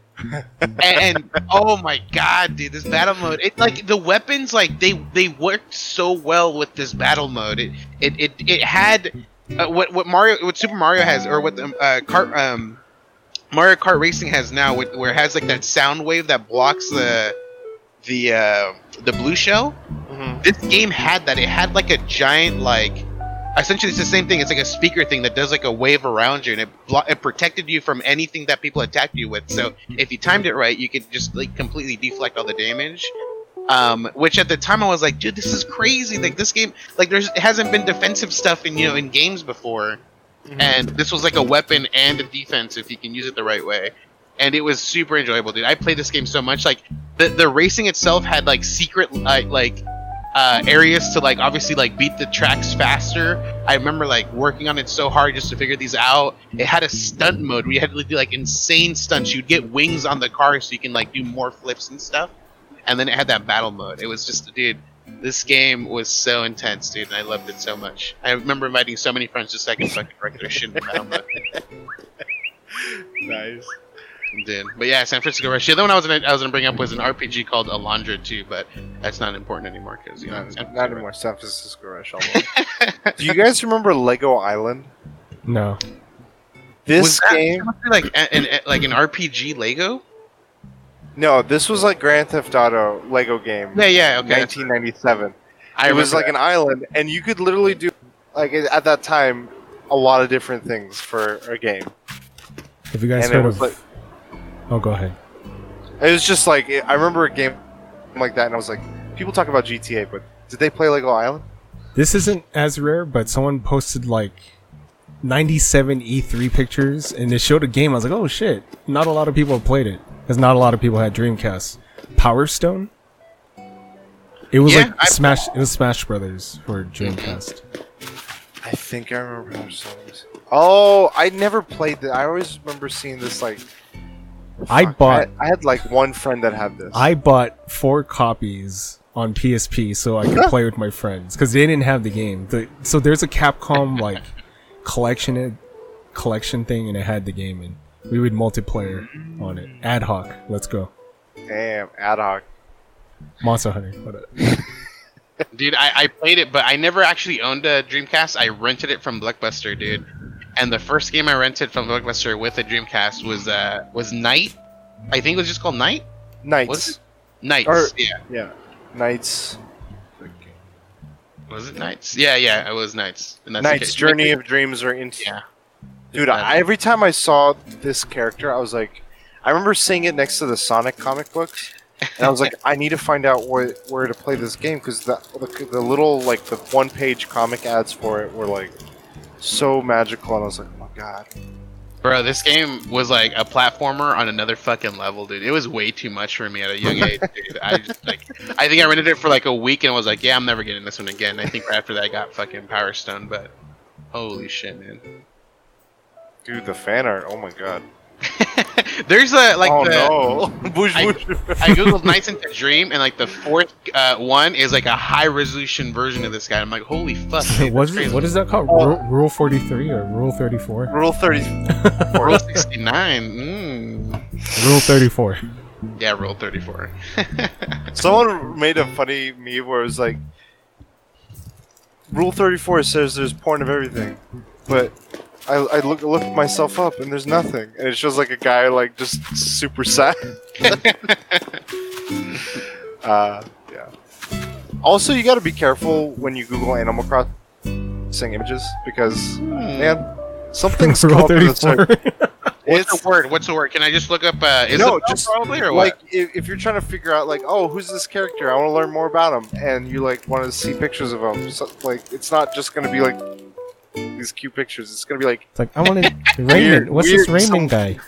and, and oh my god, dude, this battle mode, it like the weapons, like they they worked so well with this battle mode. It it it, it had uh, what what Mario, what Super Mario has, or what the uh, kart um Mario Kart Racing has now, with, where it has like that sound wave that blocks the the uh, the blue shell. Mm-hmm. This game had that. It had like a giant, like, essentially it's the same thing. It's like a speaker thing that does like a wave around you, and it blo- it protected you from anything that people attacked you with. So if you timed it right, you could just like completely deflect all the damage. Um, which at the time I was like, dude, this is crazy. Like this game, like there's it hasn't been defensive stuff in, you know, in games before, mm-hmm. and this was like a weapon and a defense if you can use it the right way. And it was super enjoyable, dude. I played this game so much. Like the the racing itself had like secret uh, like. Uh, areas to like obviously like beat the tracks faster. I remember like working on it so hard just to figure these out. It had a stunt mode where you had to do like insane stunts. You'd get wings on the car so you can like do more flips and stuff. And then it had that battle mode. It was just, dude, this game was so intense, dude, and I loved it so much. I remember inviting so many friends just so I could fucking wreck their shit in battle mode. Nice. Dude. But yeah, San Francisco Rush. The other one I was gonna I was gonna bring up was an R P G called Alondra two, but that's not important anymore because you know no, not anymore. Rush. San Francisco Rush. Do you guys remember Lego Island? No. This was that, game like an, an like an R P G Lego. No, this was like Grand Theft Auto Lego game. Yeah, yeah, okay. nineteen ninety-seven. I it was like that. An island, and you could literally do like at that time a lot of different things for a game. Have you guys and heard of? Like, oh, go ahead. It was just like, I remember a game like that, and I was like, people talk about G T A, but did they play Lego Island? This isn't as rare, but someone posted like ninety-seven E three pictures, and it showed a game. I was like, oh shit, not a lot of people have played it, because not a lot of people had Dreamcast. Power Stone? It was yeah, like I... Smash. It was Smash Brothers for Dreamcast. I think I remember Power Stone. Oh, I never played that. I always remember seeing this like... I Fuck, bought. I had, I had like one friend that had this. I bought four copies on P S P so I could play with my friends because they didn't have the game. The, so there's a Capcom like collection collection thing, and it had the game, and we would multiplayer on it. Ad hoc. Let's go. Damn, ad hoc. Monster Hunter. What dude, I, I played it, but I never actually owned a Dreamcast. I rented it from Blockbuster, dude. And the first game I rented from Blockbuster with a Dreamcast was uh was Night. I think it was just called Night. Nights. Nights. Or, yeah. Yeah. Nights. Was it Nights? Yeah, yeah, it was Nights. And that's Nights. Okay. Journey of Dreams or into. Yeah. Dude, I, every time I saw this character, I was like, I remember seeing it next to the Sonic comic books, and I was like, I need to find out where where to play this game because the, the the little like the one page comic ads for it were like. So magical, and I was like, oh my god. Bro, this game was like a platformer on another fucking level, dude. It was way too much for me at a young age, dude. I just, like, I think I rented it for like a week and was like, yeah, I'm never getting this one again. I think right after that I got fucking Power Stone, but holy shit, man. Dude, the fan art, oh my god. There's a like oh, the no. Boosh, boosh. I, I googled Nights into Dream and like the fourth uh, one is like a high resolution version of this guy. I'm like, holy fuck. Dude, what, is, what is that called? Oh. Rule, rule forty-three or Rule thirty-four? Rule thirty-four. Rule sixty-nine. Mm. Rule thirty-four. Yeah, Rule thirty-four. Someone made a funny meme where it was like, Rule thirty-four says there's porn of everything, but I, I look, looked myself up and there's nothing, and it shows like a guy like just super sad. uh, yeah. Also, you got to be careful when you Google Animal Crossing images because hmm. man, something's called the What's the word? What's the word? Can I just look up? Uh, is no, it just probably or like what? If, if you're trying to figure out like, oh, who's this character? I want to learn more about him, and you like want to see pictures of him. So, like, it's not just gonna be like these cute pictures. It's gonna be like, it's like I wanted Raymond. What's weird, this Raymond guy?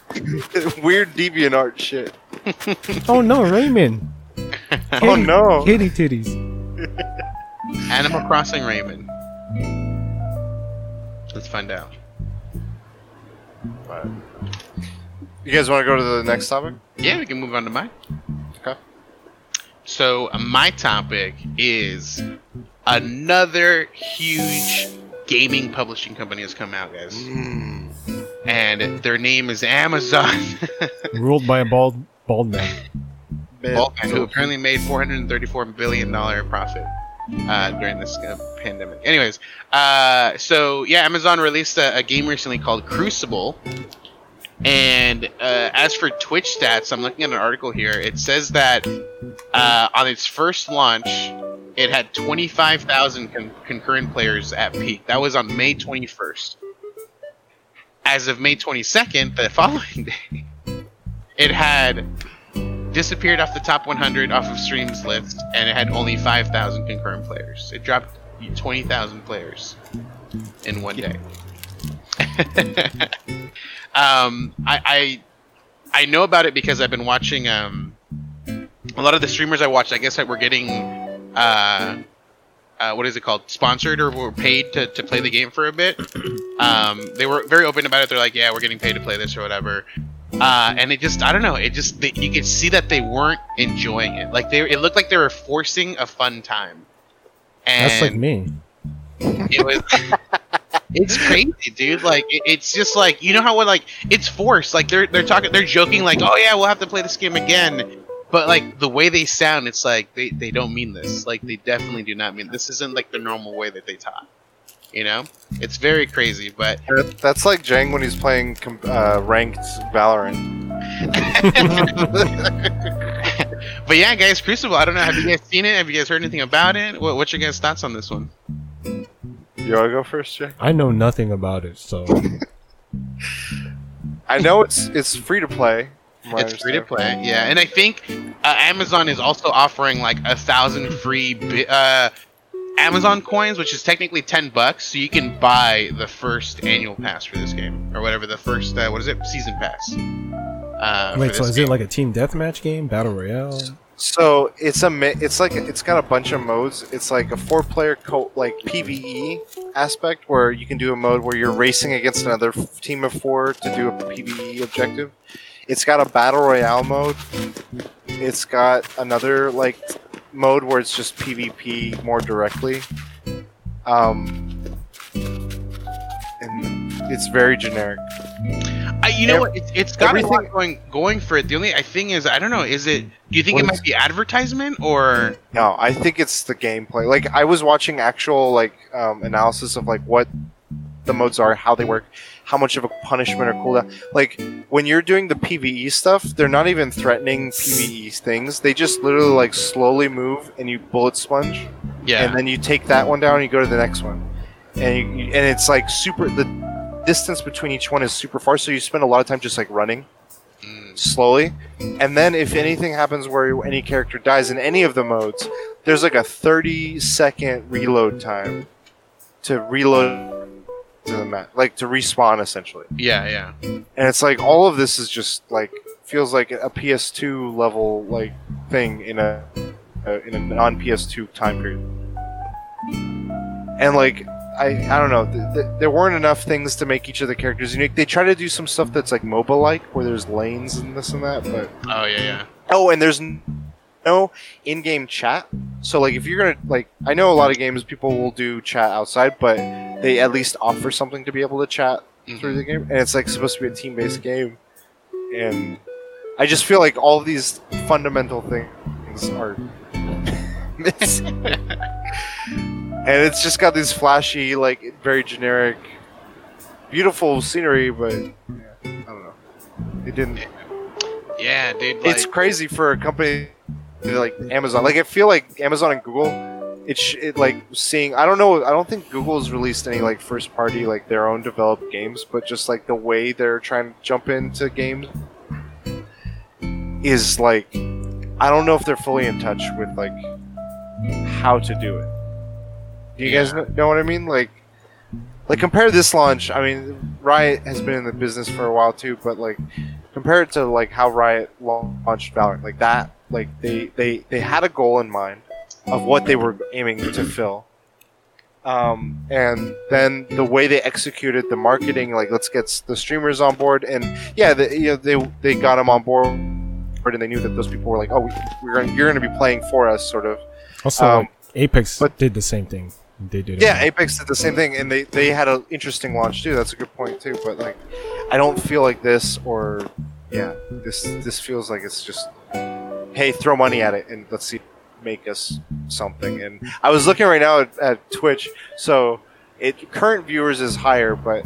Weird DeviantArt shit. Oh no, Raymond. Kitty, oh no, kitty titties. Animal Crossing Raymond. Let's find out. But you guys want to go to the next topic? Yeah, we can move on to mine. Okay. So uh, my topic is another huge gaming publishing company has come out, guys. Mm. And their name is Amazon. Ruled by a bald bald man. Bald man who apparently made four hundred thirty-four billion dollars profit uh, during this uh, pandemic. Anyways, uh, so yeah, Amazon released a, a game recently called Crucible. And uh, as for Twitch stats, I'm looking at an article here. It says that uh, on its first launch, it had twenty-five thousand con- concurrent players at peak. That was on May twenty-first. As of May twenty-second, the following day, it had disappeared off the top one hundred off of streams list, and it had only five thousand concurrent players. It dropped twenty thousand players in one day. um, I, I I know about it because I've been watching um, a lot of the streamers I watched. I guess that were getting... Uh, uh, what is it called? Sponsored or were paid to, to play the game for a bit. Um, they were very open about it. They're like, yeah, we're getting paid to play this or whatever. Uh, and it just, I don't know. It just, they, you could see that they weren't enjoying it. Like they, it looked like they were forcing a fun time. And that's like me. It was, it's crazy, dude. Like it, it's just like, you know how when like it's forced, like they're, they're talking, they're joking like, oh yeah, we'll have to play this game again. But, like, the way they sound, it's like, they, they don't mean this. Like, they definitely do not mean this. This isn't, like, the normal way that they talk. You know? It's very crazy, but... That's like Jang when he's playing uh, ranked Valorant. But, yeah, guys, Crucible, I don't know. Have you guys seen it? Have you guys heard anything about it? What, what's your guys' thoughts on this one? You want to go first, Jang? I know nothing about it, so... I know it's it's free to play. It's free to play, yeah, and I think uh, Amazon is also offering like a thousand free bi- uh, Amazon coins, which is technically ten bucks. So you can buy the first annual pass for this game, or whatever the first uh, what is it, season pass. Uh, Wait, so is game. It like a team deathmatch game, battle royale? So it's a mi- it's like it's got a bunch of modes. It's like a four player co- like P V E aspect where you can do a mode where you're racing against another f- team of four to do a P V E objective. It's got a battle royale mode. It's got another like mode where it's just PvP more directly. Um, and it's very generic. I, you know Every, what? It's, it's got everything, a lot going going for it. The only thing is, I don't know. Is it? Do you think it might is, be advertisement or? No, I think it's the gameplay. Like I was watching actual like um, analysis of like what the modes are, how they work, how much of a punishment or cooldown. Like, when you're doing the P V E stuff, they're not even threatening P V E things. They just literally, like, slowly move, and you bullet sponge. Yeah. And then you take that one down, and you go to the next one. And you, and it's, like, super... The distance between each one is super far, so you spend a lot of time just, like, running mm. slowly. And then if anything happens where any character dies in any of the modes, there's, like, a thirty-second reload time to reload to the map, like to respawn essentially. Yeah, yeah. And it's like all of this is just like feels like a P S two level like thing in a uh, in a non-P S two time period. And like I I don't know, th- th- there weren't enough things to make each of the characters unique. They try to do some stuff that's like MOBA-like where there's lanes and this and that, but oh yeah, yeah. Oh, and there's n- no in-game chat. So like if you're gonna like, I know a lot of games people will do chat outside, but they at least offer something to be able to chat mm-hmm. through the game, and it's like supposed to be a team-based game. And I just feel like all these fundamental things are missing. And it's just got these flashy, like very generic, beautiful scenery, but yeah, I don't know. It didn't. Yeah, yeah dude. Like... It's crazy for a company like Amazon. Like I feel like Amazon and Google. It's sh- it, like seeing. I don't know. I don't think Google's released any like first party like their own developed games, but just like the way they're trying to jump into games is like I don't know if they're fully in touch with like how to do it. Do you yeah. guys know, know what I mean? Like, like compare this launch. I mean, Riot has been in the business for a while too, but like compare it to like how Riot launched Valorant. Like that. Like they they, they had a goal in mind of what they were aiming to fill. Um, and then the way they executed the marketing, like let's get the streamers on board, and yeah, the, you know, they they got them on board, and they knew that those people were like, oh, we, we're gonna, you're going to be playing for us, sort of. Also, um, Apex but, did the same thing. They did. Yeah, Apex did the same thing, and they, they had an interesting launch too. That's a good point too. But like, I don't feel like this, or yeah, this this feels like it's just, hey, throw money at it and let's see. Make us something. And I was looking right now at, at Twitch, so it current viewers is higher, but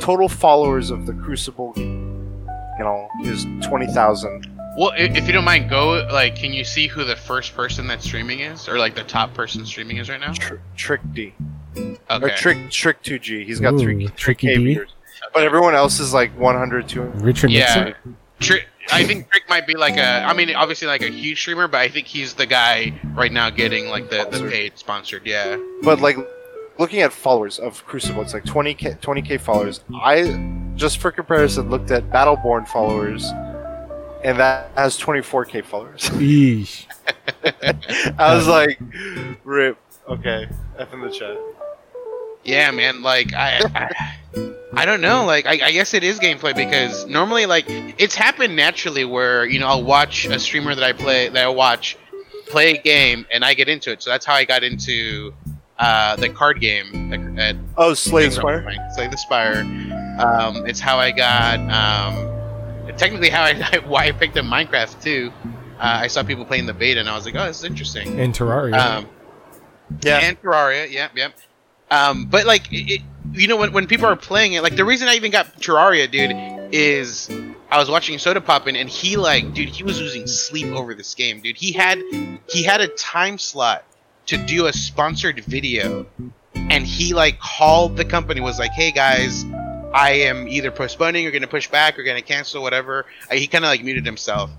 total followers of the Crucible, you know, is twenty thousand. Well, if you don't mind, go like, can you see who the first person that's streaming is, or like the top person streaming is right now? Tr- Trick D, okay, or Trick Trick two G. He's got Ooh, three Tricky K viewers, okay. But everyone else is like one hundred, two hundred. Richard yeah. Nixon. Trick. I think Trick might be like a, I mean, obviously like a huge streamer, but I think he's the guy right now getting like the, the paid sponsored, yeah. But like, looking at followers of Crucible, it's like twenty K followers. I, just for comparison, looked at Battleborn followers, and that has twenty-four K followers. Eesh. I was like, rip, okay, F in the chat. Yeah, man, like, I... I I don't know, like, I, I guess it is gameplay, because normally, like, it's happened naturally where, you know, I'll watch a streamer that I play, that I watch, play a game, and I get into it. So that's how I got into uh, the card game. That, that oh, Slay the Spire? Slay the Spire. Um, it's how I got, um, technically how I, why I picked up Minecraft, too. Uh, I saw people playing the beta, and I was like, oh, this is interesting. And Terraria. Um, yeah. And Terraria, yep, yeah, yep. Yeah. Um, but, like, it... it You know, when when people are playing it, like, the reason I even got Terraria, dude, is I was watching Soda Poppin', and he, like, dude, he was losing sleep over this game, dude. He had he had a time slot to do a sponsored video, and he, like, called the company, was like, hey, guys, I am either postponing or going to push back or going to cancel, whatever. Uh, he kind of, like, muted himself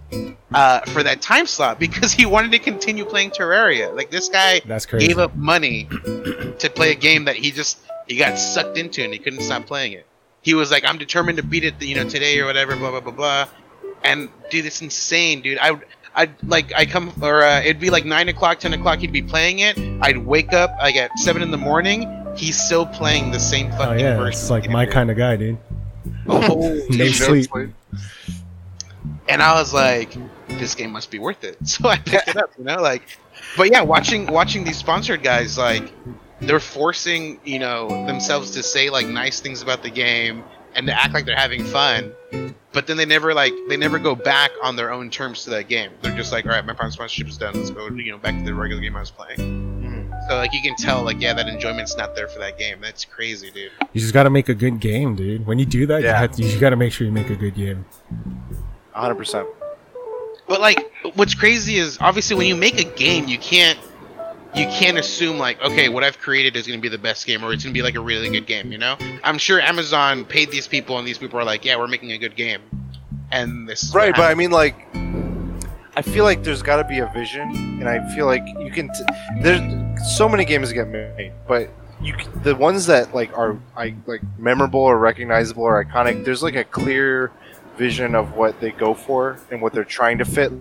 uh, for that time slot because he wanted to continue playing Terraria. Like, this guy gave up money to play a game that he just... He got sucked into and he couldn't stop playing it. He was like, I'm determined to beat it, you know, today or whatever, blah, blah, blah, blah. And, dude, it's insane, dude. I, I like, I come, or uh, it'd be like nine o'clock, ten o'clock, he'd be playing it. I'd wake up, like, at seven in the morning. He's still playing the same fucking version. Oh, yeah, version it's like my kind of guy, dude. Oh, no sleep. And I was like, this game must be worth it. So I picked it up, you know, like, but yeah, watching watching these sponsored guys, like, they're forcing, you know, themselves to say, like, nice things about the game and to act like they're having fun. But then they never, like, they never go back on their own terms to that game. They're just like, all right, my prime sponsorship is done. Let's go, you know, back to the regular game I was playing. Mm. So, like, you can tell, like, yeah, that enjoyment's not there for that game. That's crazy, dude. You just got to make a good game, dude. When you do that, yeah. you, have to, you got to make sure you make a good game. one hundred percent. But, like, what's crazy is, obviously, when you make a game, you can't, You can't assume, like, okay, what I've created is going to be the best game, or it's going to be, like, a really good game, you know? I'm sure Amazon paid these people, and these people are like, yeah, we're making a good game. And this is right, but I mean, like, I feel like there's got to be a vision, and I feel like you can... T- there's so many games that get made, but you the ones that like are I like memorable or recognizable or iconic, there's like a clear vision of what they go for and what they're trying to fit.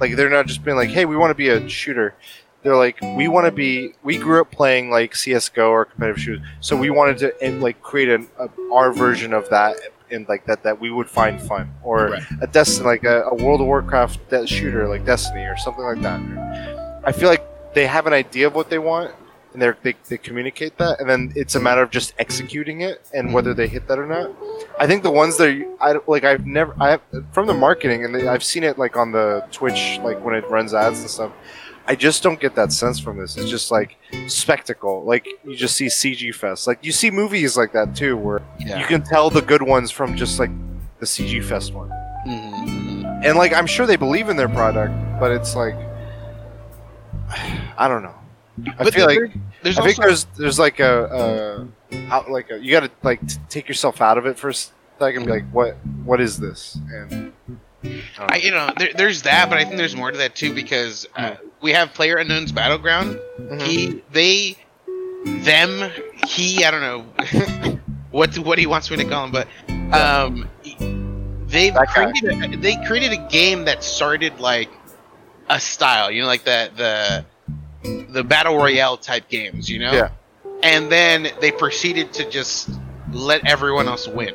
Like they're not just being like, hey, we want to be a shooter. They're like, we want to be, we grew up playing like C S G O or competitive shooters, so we wanted to and, like create an a, our version of that and like that that we would find fun, or right. a Destiny, like a, a World of Warcraft de- shooter like Destiny or something like that. I feel like they have an idea of what they want, and they they communicate that, and then it's a matter of just executing it and whether they hit that or not. I think the ones that are, I like I've never I from the marketing and the, I've seen it like on the Twitch, like when it runs ads and stuff. I just don't get that sense from this. It's just like spectacle. Like you just see C G fest. Like you see movies like that too, where yeah. you can tell the good ones from just like the C G fest one. Mm-hmm. And like I'm sure they believe in their product, but it's like I don't know. I but feel there, like there's I also- think there's there's like a, a out like a, you got to like t- take yourself out of it for a second and be like what what is this and. I, you know, there, there's that, but I think there's more to that too because uh, we have PlayerUnknown's Battleground. Mm-hmm. He, they, them, he. I don't know what what he wants me to call him, but um, they created a, they created a game that started like a style, you know, like the the the battle royale type games, you know. Yeah. And then they proceeded to just let everyone else win.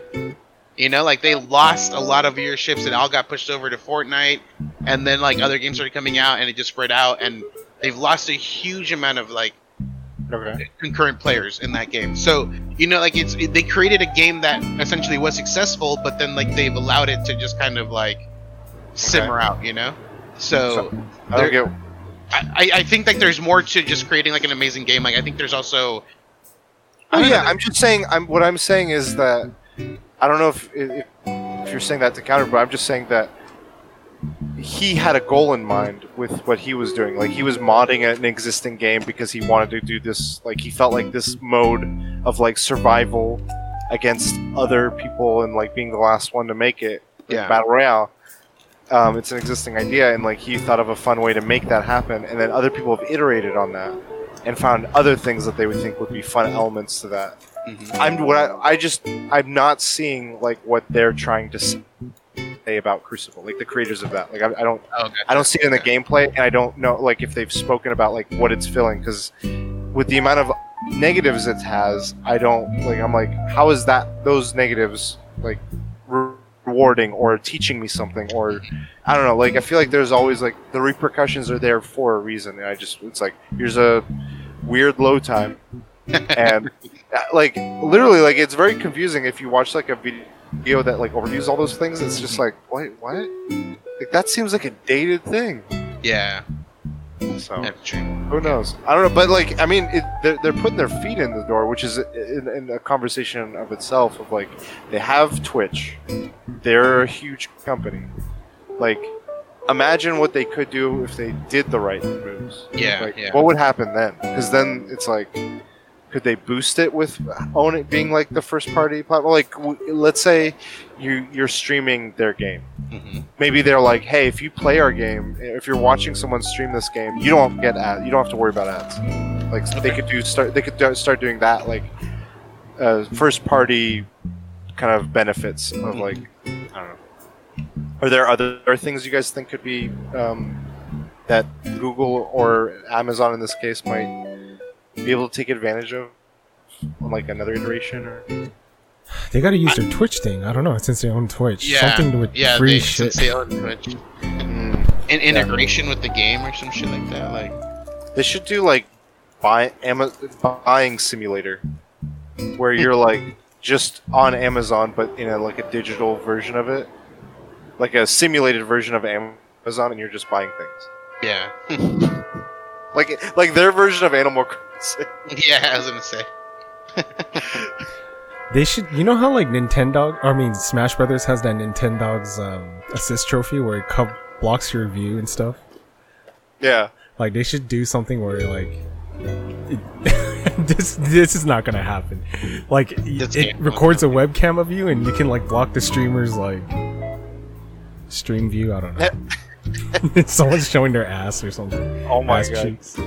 You know, like they lost a lot of viewerships. It all got pushed over to Fortnite, and then like other games started coming out, and it just spread out. And they've lost a huge amount of like okay. concurrent players in that game. So you know, like it's it, they created a game that essentially was successful, but then like they've allowed it to just kind of like simmer okay. out. You know, so, so I, don't get... I I think like there's more to just creating like an amazing game. Like I think there's also oh yeah, know, there's... I'm just saying. I'm what I'm saying is that. I don't know if, if if you're saying that to counter, but I'm just saying that he had a goal in mind with what he was doing. Like, he was modding an existing game because he wanted to do this. Like, he felt like this mode of, like, survival against other people and, like, being the last one to make it. Like yeah. Battle Royale. Um, it's an existing idea, and, like, he thought of a fun way to make that happen. And then other people have iterated on that and found other things that they would think would be fun elements to that. Mm-hmm. I'm what I, I just I'm not seeing like what they're trying to say about Crucible, like the creators of that. Like I, I don't oh, okay. I don't see it in the okay. gameplay, and I don't know like if they've spoken about like what it's filling, because with the amount of negatives it has, I don't like I'm like how is that those negatives like re- rewarding or teaching me something, or I don't know, like I feel like there's always like the repercussions are there for a reason, and I just it's like here's a weird low time and. Like, literally, like, it's very confusing if you watch, like, a video that, like, overviews all those things. It's just like, wait, what? Like, that seems like a dated thing. Yeah. So, who knows? I don't know, but, like, I mean, it, they're, they're putting their feet in the door, which is in, in a conversation of itself of, like, they have Twitch. They're a huge company. Like, imagine what they could do if they did the right moves. Yeah, like, yeah. What would happen then? Because then it's like... Could they boost it with own it being like the first party platform? Like, w- let's say you you're streaming their game. Mm-hmm. Maybe they're like, hey, if you play our game, if you're watching someone stream this game, you don't get ads. You don't have to worry about ads. Like okay. they could do start they could do, start doing that like uh, first party kind of benefits of mm-hmm. like I don't know. Are there other are things you guys think could be um, that Google or Amazon in this case might be able to take advantage of on like another iteration, or they got to use their I, Twitch thing. I don't know, since they own Twitch, yeah, something with yeah, free they, shit. Since they own Twitch, mm, an integration yeah. with the game or some shit like that. Like they should do like buy Ama- buying simulator, where you're like just on Amazon, but in a, like a digital version of it, like a simulated version of Amazon, and you're just buying things. Yeah. Like, like their version of Animal Crossing. Yeah, I was gonna say. They should, you know how like Nintendo, I mean Smash Brothers has that Nintendo's um, assist trophy where it co- blocks your view and stuff. Yeah. Like they should do something where like it, this this is not gonna happen. Like it, it records a webcam of you and you can like block the streamer's like stream view. I don't know. Someone's showing their ass or something. Oh my ass god! Cheeks.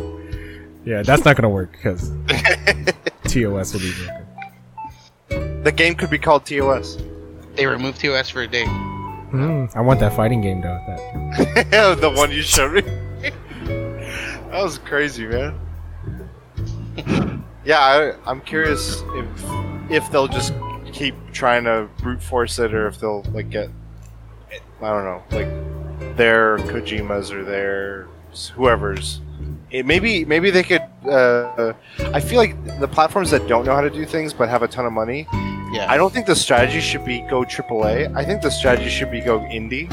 Yeah, that's not gonna work because T O S will be broken. The game could be called T O S. They removed T O S for a day. Mm, I want that fighting game though. That the one you showed me. That was crazy, man. Yeah, I, I'm curious if if they'll just keep trying to brute force it, or if they'll like get, I don't know, like their Kojimas or their whoever's. It, maybe maybe they could. Uh, I feel like the platforms that don't know how to do things but have a ton of money. Yeah. I don't think the strategy should be go triple A. I think the strategy should be go indie.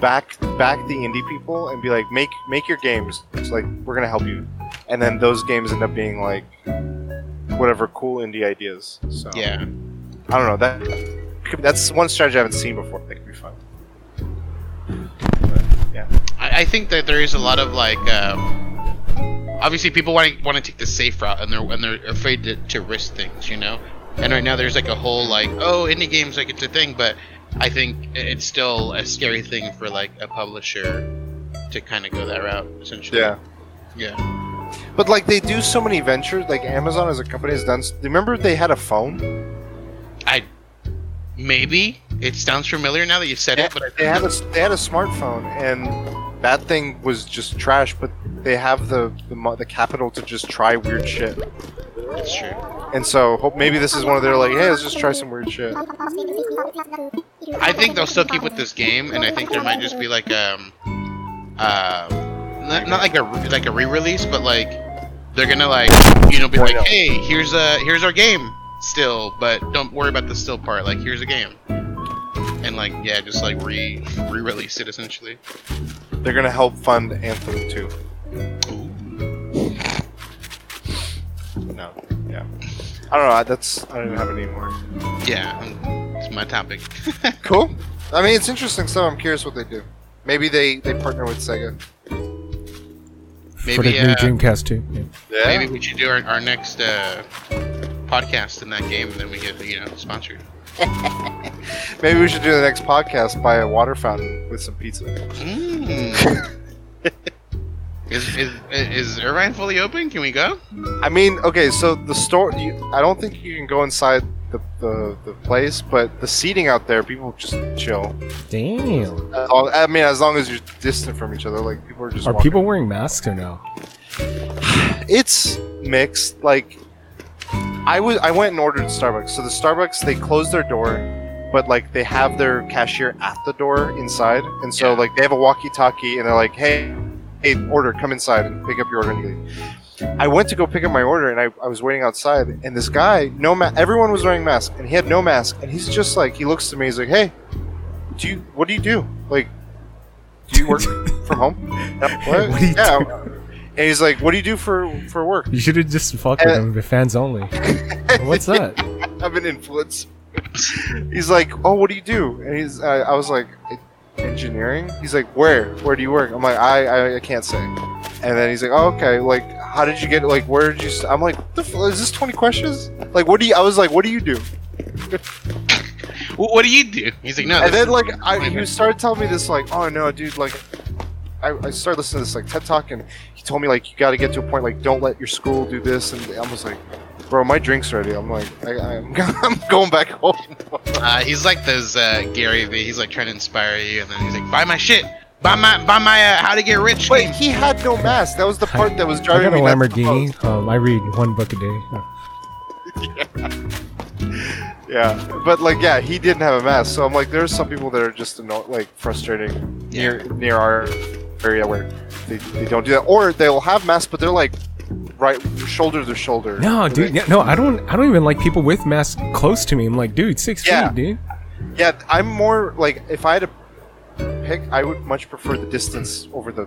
Back back the indie people and be like, make make your games. It's like, we're gonna help you. And then those games end up being like whatever cool indie ideas. So yeah. I don't know. That could, that's one strategy I haven't seen before. That could be fun. But, yeah. I, I think that there is a lot of like. Um... Obviously, people want to want to take the safe route, and they're and they're afraid to, to risk things, you know. And right now, there's like a whole like, oh, indie games, like it's a thing, but I think it's still a scary thing for like a publisher to kind of go that route, essentially. Yeah, yeah. But like they do so many ventures. Like Amazon as a company has done. Remember they had a phone? I maybe it sounds familiar now that you said yeah, it. But I think they had a they had a smartphone, and that thing was just trash. But they have the the, the capital to just try weird shit. That's true. And so, hope maybe this is one of their like, hey, let's just try some weird shit. I think they'll still keep with this game, and I think there might just be like um, uh, not, not like a like a re-release, but like they're gonna like you know be like, hey, here's a here's our game still, but don't worry about the still part. Like here's a game, and like yeah, just like re re-release it essentially. They're gonna help fund Anthem too. No, yeah. I don't know. That's I don't even have any more. Yeah, it's my topic. Cool. I mean, it's interesting stuff. I'm curious what they do. Maybe they, they partner with Sega. Maybe for the new uh, Dreamcast too. Yeah. yeah. Maybe we should do our, our next uh, podcast in that game, and then we get you know sponsored. Maybe we should do the next podcast by a water fountain with some pizza. Mm. Is, is is Irvine fully open? Can we go? I mean, okay, so the store, you, I don't think you can go inside the, the, the place, but the seating out there, people just chill. Damn. As long, I mean, as long as you're distant from each other, like, people are just Are walking. People wearing masks or no? It's mixed. Like, I, was, I went and ordered Starbucks. So the Starbucks, they closed their door, but, like, they have their cashier at the door inside. And so, yeah. like, they have a walkie-talkie, and they're like, hey... Hey, order, come inside and pick up your order and leave. I went to go pick up my order, and I, I was waiting outside, and this guy, no ma- everyone was wearing masks, and he had no mask, and he's just like, he looks to me, he's like, hey, do you, what do you do? Like, do you work from home? Like, what? What do you yeah. do? And he's like, what do you do for, for work? You should have just fucked with him, the fans only. What's that? I'm an influencer. He's like, oh, what do you do? And he's, I, I was like... engineering. He's like, where? Where do you work? I'm like, I, I, I can't say. And then he's like, oh, okay. Like, how did you get? Like, where did you? St-? I'm like, the f- is this twenty questions? Like, what do you? I was like, what do you do? What do you do? He's like, no. And then like, I, he started telling me this like, oh no, dude. Like, I, I started listening to this like TED Talk, and he told me like, you got to get to a point like, don't let your school do this. And I was like, bro, my drink's ready. I'm like, I, I'm, I'm going back home. uh, he's like those uh, Gary Vee. He's like trying to inspire you, and then he's like, buy my shit, buy my, buy my, uh, how to get rich. Wait, game. He had no mask. That was the part I, that was driving me. I got a Lamborghini. Um, I read one book a day. yeah. yeah, but like, yeah, he didn't have a mask, so I'm like, there's some people that are just anno- like frustrating yeah. near near our area where they they don't do that, or they'll have masks, but they're like. Right, shoulder to shoulder. No, dude. Yeah, no, I don't. I don't even like people with masks close to me. I'm like, dude, six yeah. feet, dude. Yeah, I'm more like if I had to pick, I would much prefer the distance over the,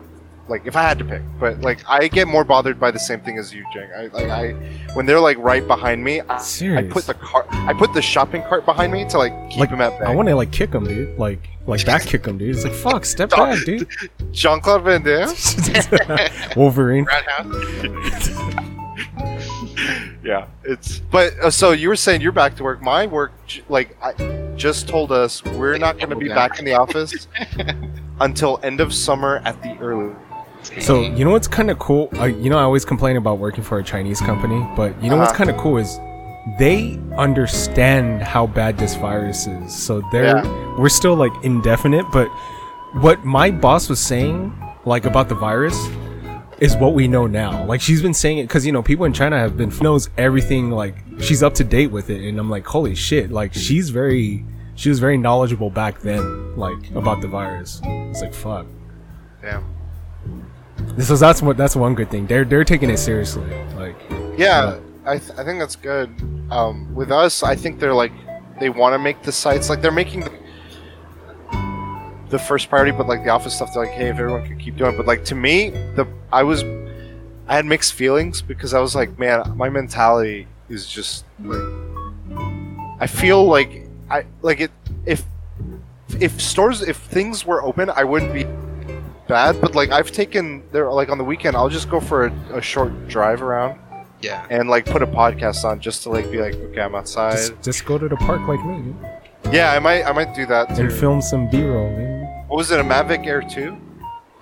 like, if I had to pick. But like, I get more bothered by the same thing as you, Jing. I like I when they're like right behind me. I, I put the cart. I put the shopping cart behind me to like keep like, them at bay. I want to like kick them, dude. Like. Like back kick him, dude. It's like, fuck, step back, dude. Jean-Claude Van Damme? Wolverine. yeah, it's... But, uh, so you were saying you're back to work. My work, j- like, I just told us we're not going to be back in the office until end of summer at the earliest. So, you know what's kind of cool? Uh, you know, I always complain about working for a Chinese company, but you know uh-huh. what's kind of cool is they understand how bad this virus is. So they're yeah. we're still like indefinite, but what my boss was saying like about the virus is what we know now. Like, she's been saying it because, you know, people in China have been knows everything, like she's up to date with it, and I'm like, holy shit, like she's very she was very knowledgeable back then, like about the virus. It's like, fuck. Damn. So that's what that's one good thing. They're they're taking it seriously. Like, yeah, uh, I th- I think that's good. Um, with us, I think they're like they want to make the sites like they're making the, the first priority, but like the office stuff, they're like, hey, if everyone could keep doing it. But like to me, the I was I had mixed feelings because I was like, man, my mentality is just like I feel like I like it if if stores if things were open, I wouldn't be bad, but like I've taken there like on the weekend I'll just go for a, a short drive around, yeah, and like put a podcast on just to like be like, okay, I'm outside. Just, just go to the park like me. Dude. Yeah, I might I might do that too. And film some B-roll, man. What was it, a Mavic Air two?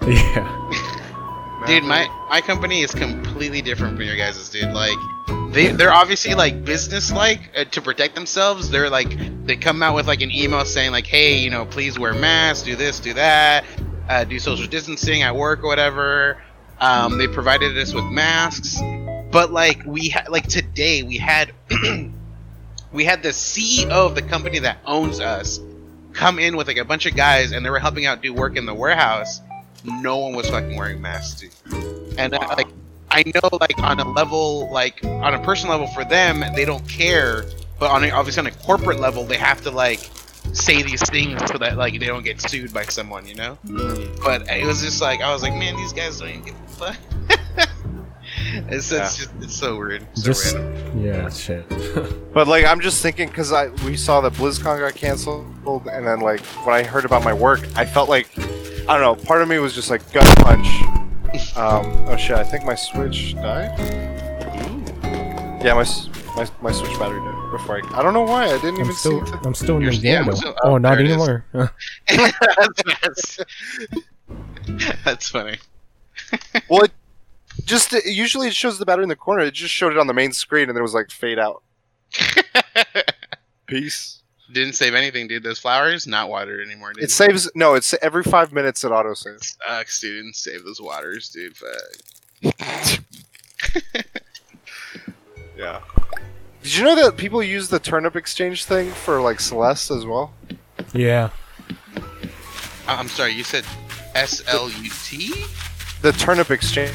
Yeah. Dude, my my company is completely different from your guys's, dude. Like they they're obviously like business like uh, to protect themselves. They're like they come out with like an email saying like, hey, you know, please wear masks, do this, do that. Uh, do social distancing at work or whatever. Um, they provided us with masks, but like we ha- like today we had we had the C E O of the company that owns us come in with like a bunch of guys, and they were helping out do work in the warehouse. No one was fucking wearing masks, dude. And wow. uh, like I know, like on a level, like on a personal level for them, they don't care, but on a, obviously on a corporate level, they have to like. Say these things so that like they don't get sued by someone, you know. But it was just like I was like, man, these guys don't even give a fuck. it's yeah. it's just it's so weird, so just, random. Yeah, shit. But like I'm just thinking because I we saw that BlizzCon got canceled, and then like when I heard about my work, I felt like I don't know. Part of me was just like gut punch. um, oh shit! I think my Switch died. Ooh. Yeah, my. My, my Switch battery died before I... I don't know why. I didn't I'm even still, see it. I'm still in the game, though. Oh, not anymore. that's, that's funny. Well, it just... It, usually it shows the battery in the corner. It just showed it on the main screen, and it was like, fade out. Peace. Didn't save anything, dude. Those flowers, not watered anymore, dude. It saves... No, it's every five minutes it auto-saves. Sucks, dude. Didn't save those waters, dude. Fuck. Yeah. Did you know that people use the turnip exchange thing for, like, Celeste as well? Yeah. I'm sorry, you said S L U T? The turnip exchange.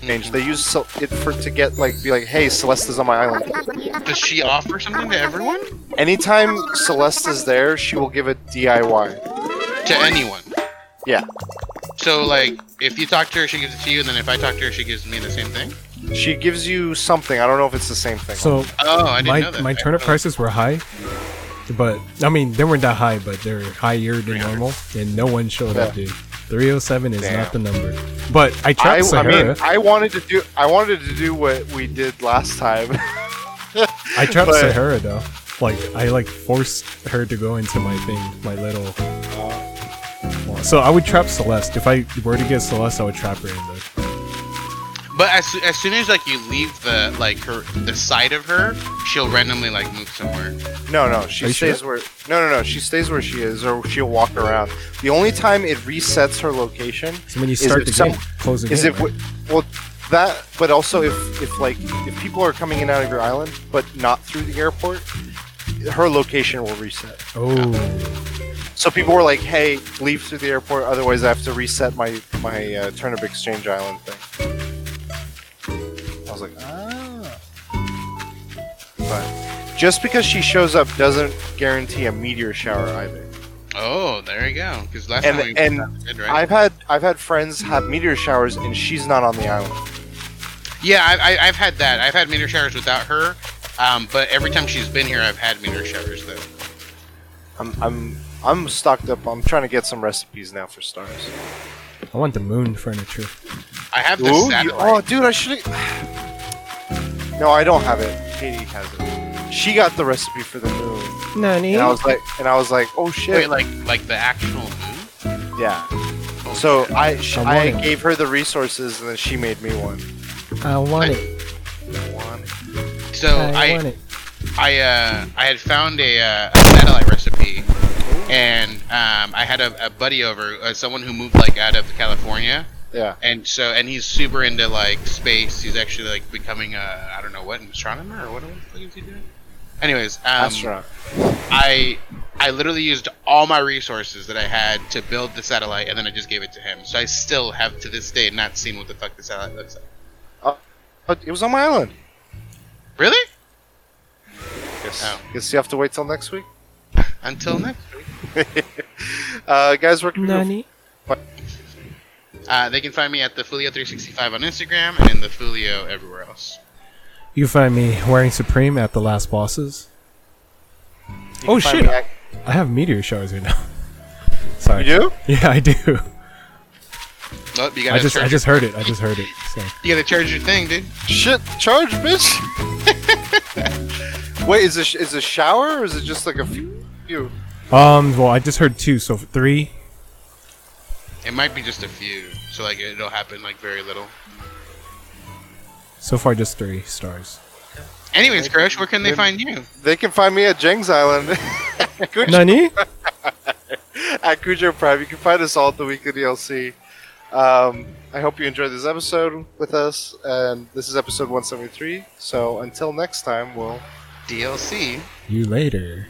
Mm-hmm. They use so- it for to get, like, be like, hey, Celeste is on my island. Does she offer something to everyone? Anytime Celeste is there, she will give a D I Y. To anyone? Yeah. So, like, if you talk to her, she gives it to you, and then if I talk to her, she gives me the same thing? She gives you something. I don't know if it's the same thing. So oh, I didn't my, know that. my turnip prices were high, but I mean they weren't that high, but they're higher than normal, and no one showed yeah. up, dude. three oh seven is Damn. not the number. But I tried. I, Sahara. I mean, I wanted to do. I wanted to do what we did last time. I trapped but... Sahara though. Like I like forced her to go into my thing, my little. Oh. So I would trap Celeste if I were to get Celeste. I would trap her in the. But as as soon as like you leave the like her the side of her, she'll randomly like move somewhere. No, no, she Are stays sure? where. No, no, no, she stays where she is, or she'll walk around. The only time it resets her location so when you start is the game, close the game. Is it right? Well that, but also if if like if people are coming in out of your island, but not through the airport, her location will reset. Oh. Yeah. So people were like, "Hey, leave through the airport, otherwise I have to reset my my uh, turnip exchange island thing." I was like, ah. But just because she shows up doesn't guarantee a meteor shower either. Oh, there you go. Because last and, time we and that did, right? I've had I've had friends have meteor showers and she's not on the island. Yeah, I, I, I've had that. I've had meteor showers without her, um, but every time she's been here, I've had meteor showers though. I'm I'm I'm stocked up. I'm trying to get some recipes now for stars. I want the moon furniture. I have the Ooh, satellite. You, oh, dude, I should. No, I don't have it. Katie has it. She got the recipe for the moon. Nani? And I was like, and I was like, oh shit. Wait, like, like the actual moon? Yeah. Oh So I sh- I, I gave her the resources, and then she made me one. I want I, it. I want it. So I I, want it. I uh I had found a uh, a satellite recipe, and um I had a, a buddy over, uh, someone who moved like out of California. Yeah. And so and he's super into like space. He's actually like becoming a I don't know what an astronomer or what, what the fuck is he doing? Anyways, um, I I literally used all my resources that I had to build the satellite, and then I just gave it to him. So I still have to this day not seen what the fuck the satellite looks like. Uh, but it was on my island. Really? Yes. Oh. Guess you have to wait till next week. Until next week. uh, guys, where can Nani? F- uh, they can find me at the Fulio three sixty-five on Instagram and the Fulio everywhere else. You find me wearing Supreme at the Last Bosses. You oh shit! At- I have meteor showers right now. Sorry. You do? Yeah, I do. Oh, you I just I just heard it. I just heard it. So. You gotta charge your thing, dude. Shit, charge, bitch. Wait, is this is a shower or is it just like a few? Um. Well, I just heard two, so three. It might be just a few, so like it'll happen like very little. So far, just three stars. Anyways, Kurosh, where can they find you? They can find me at Jeng's Island. at Nani? At Cujo Prime. You can find us all at the weekly D L C. Um, I hope you enjoyed this episode with us. And this is episode one seventy-three. So until next time, we'll D L C you later.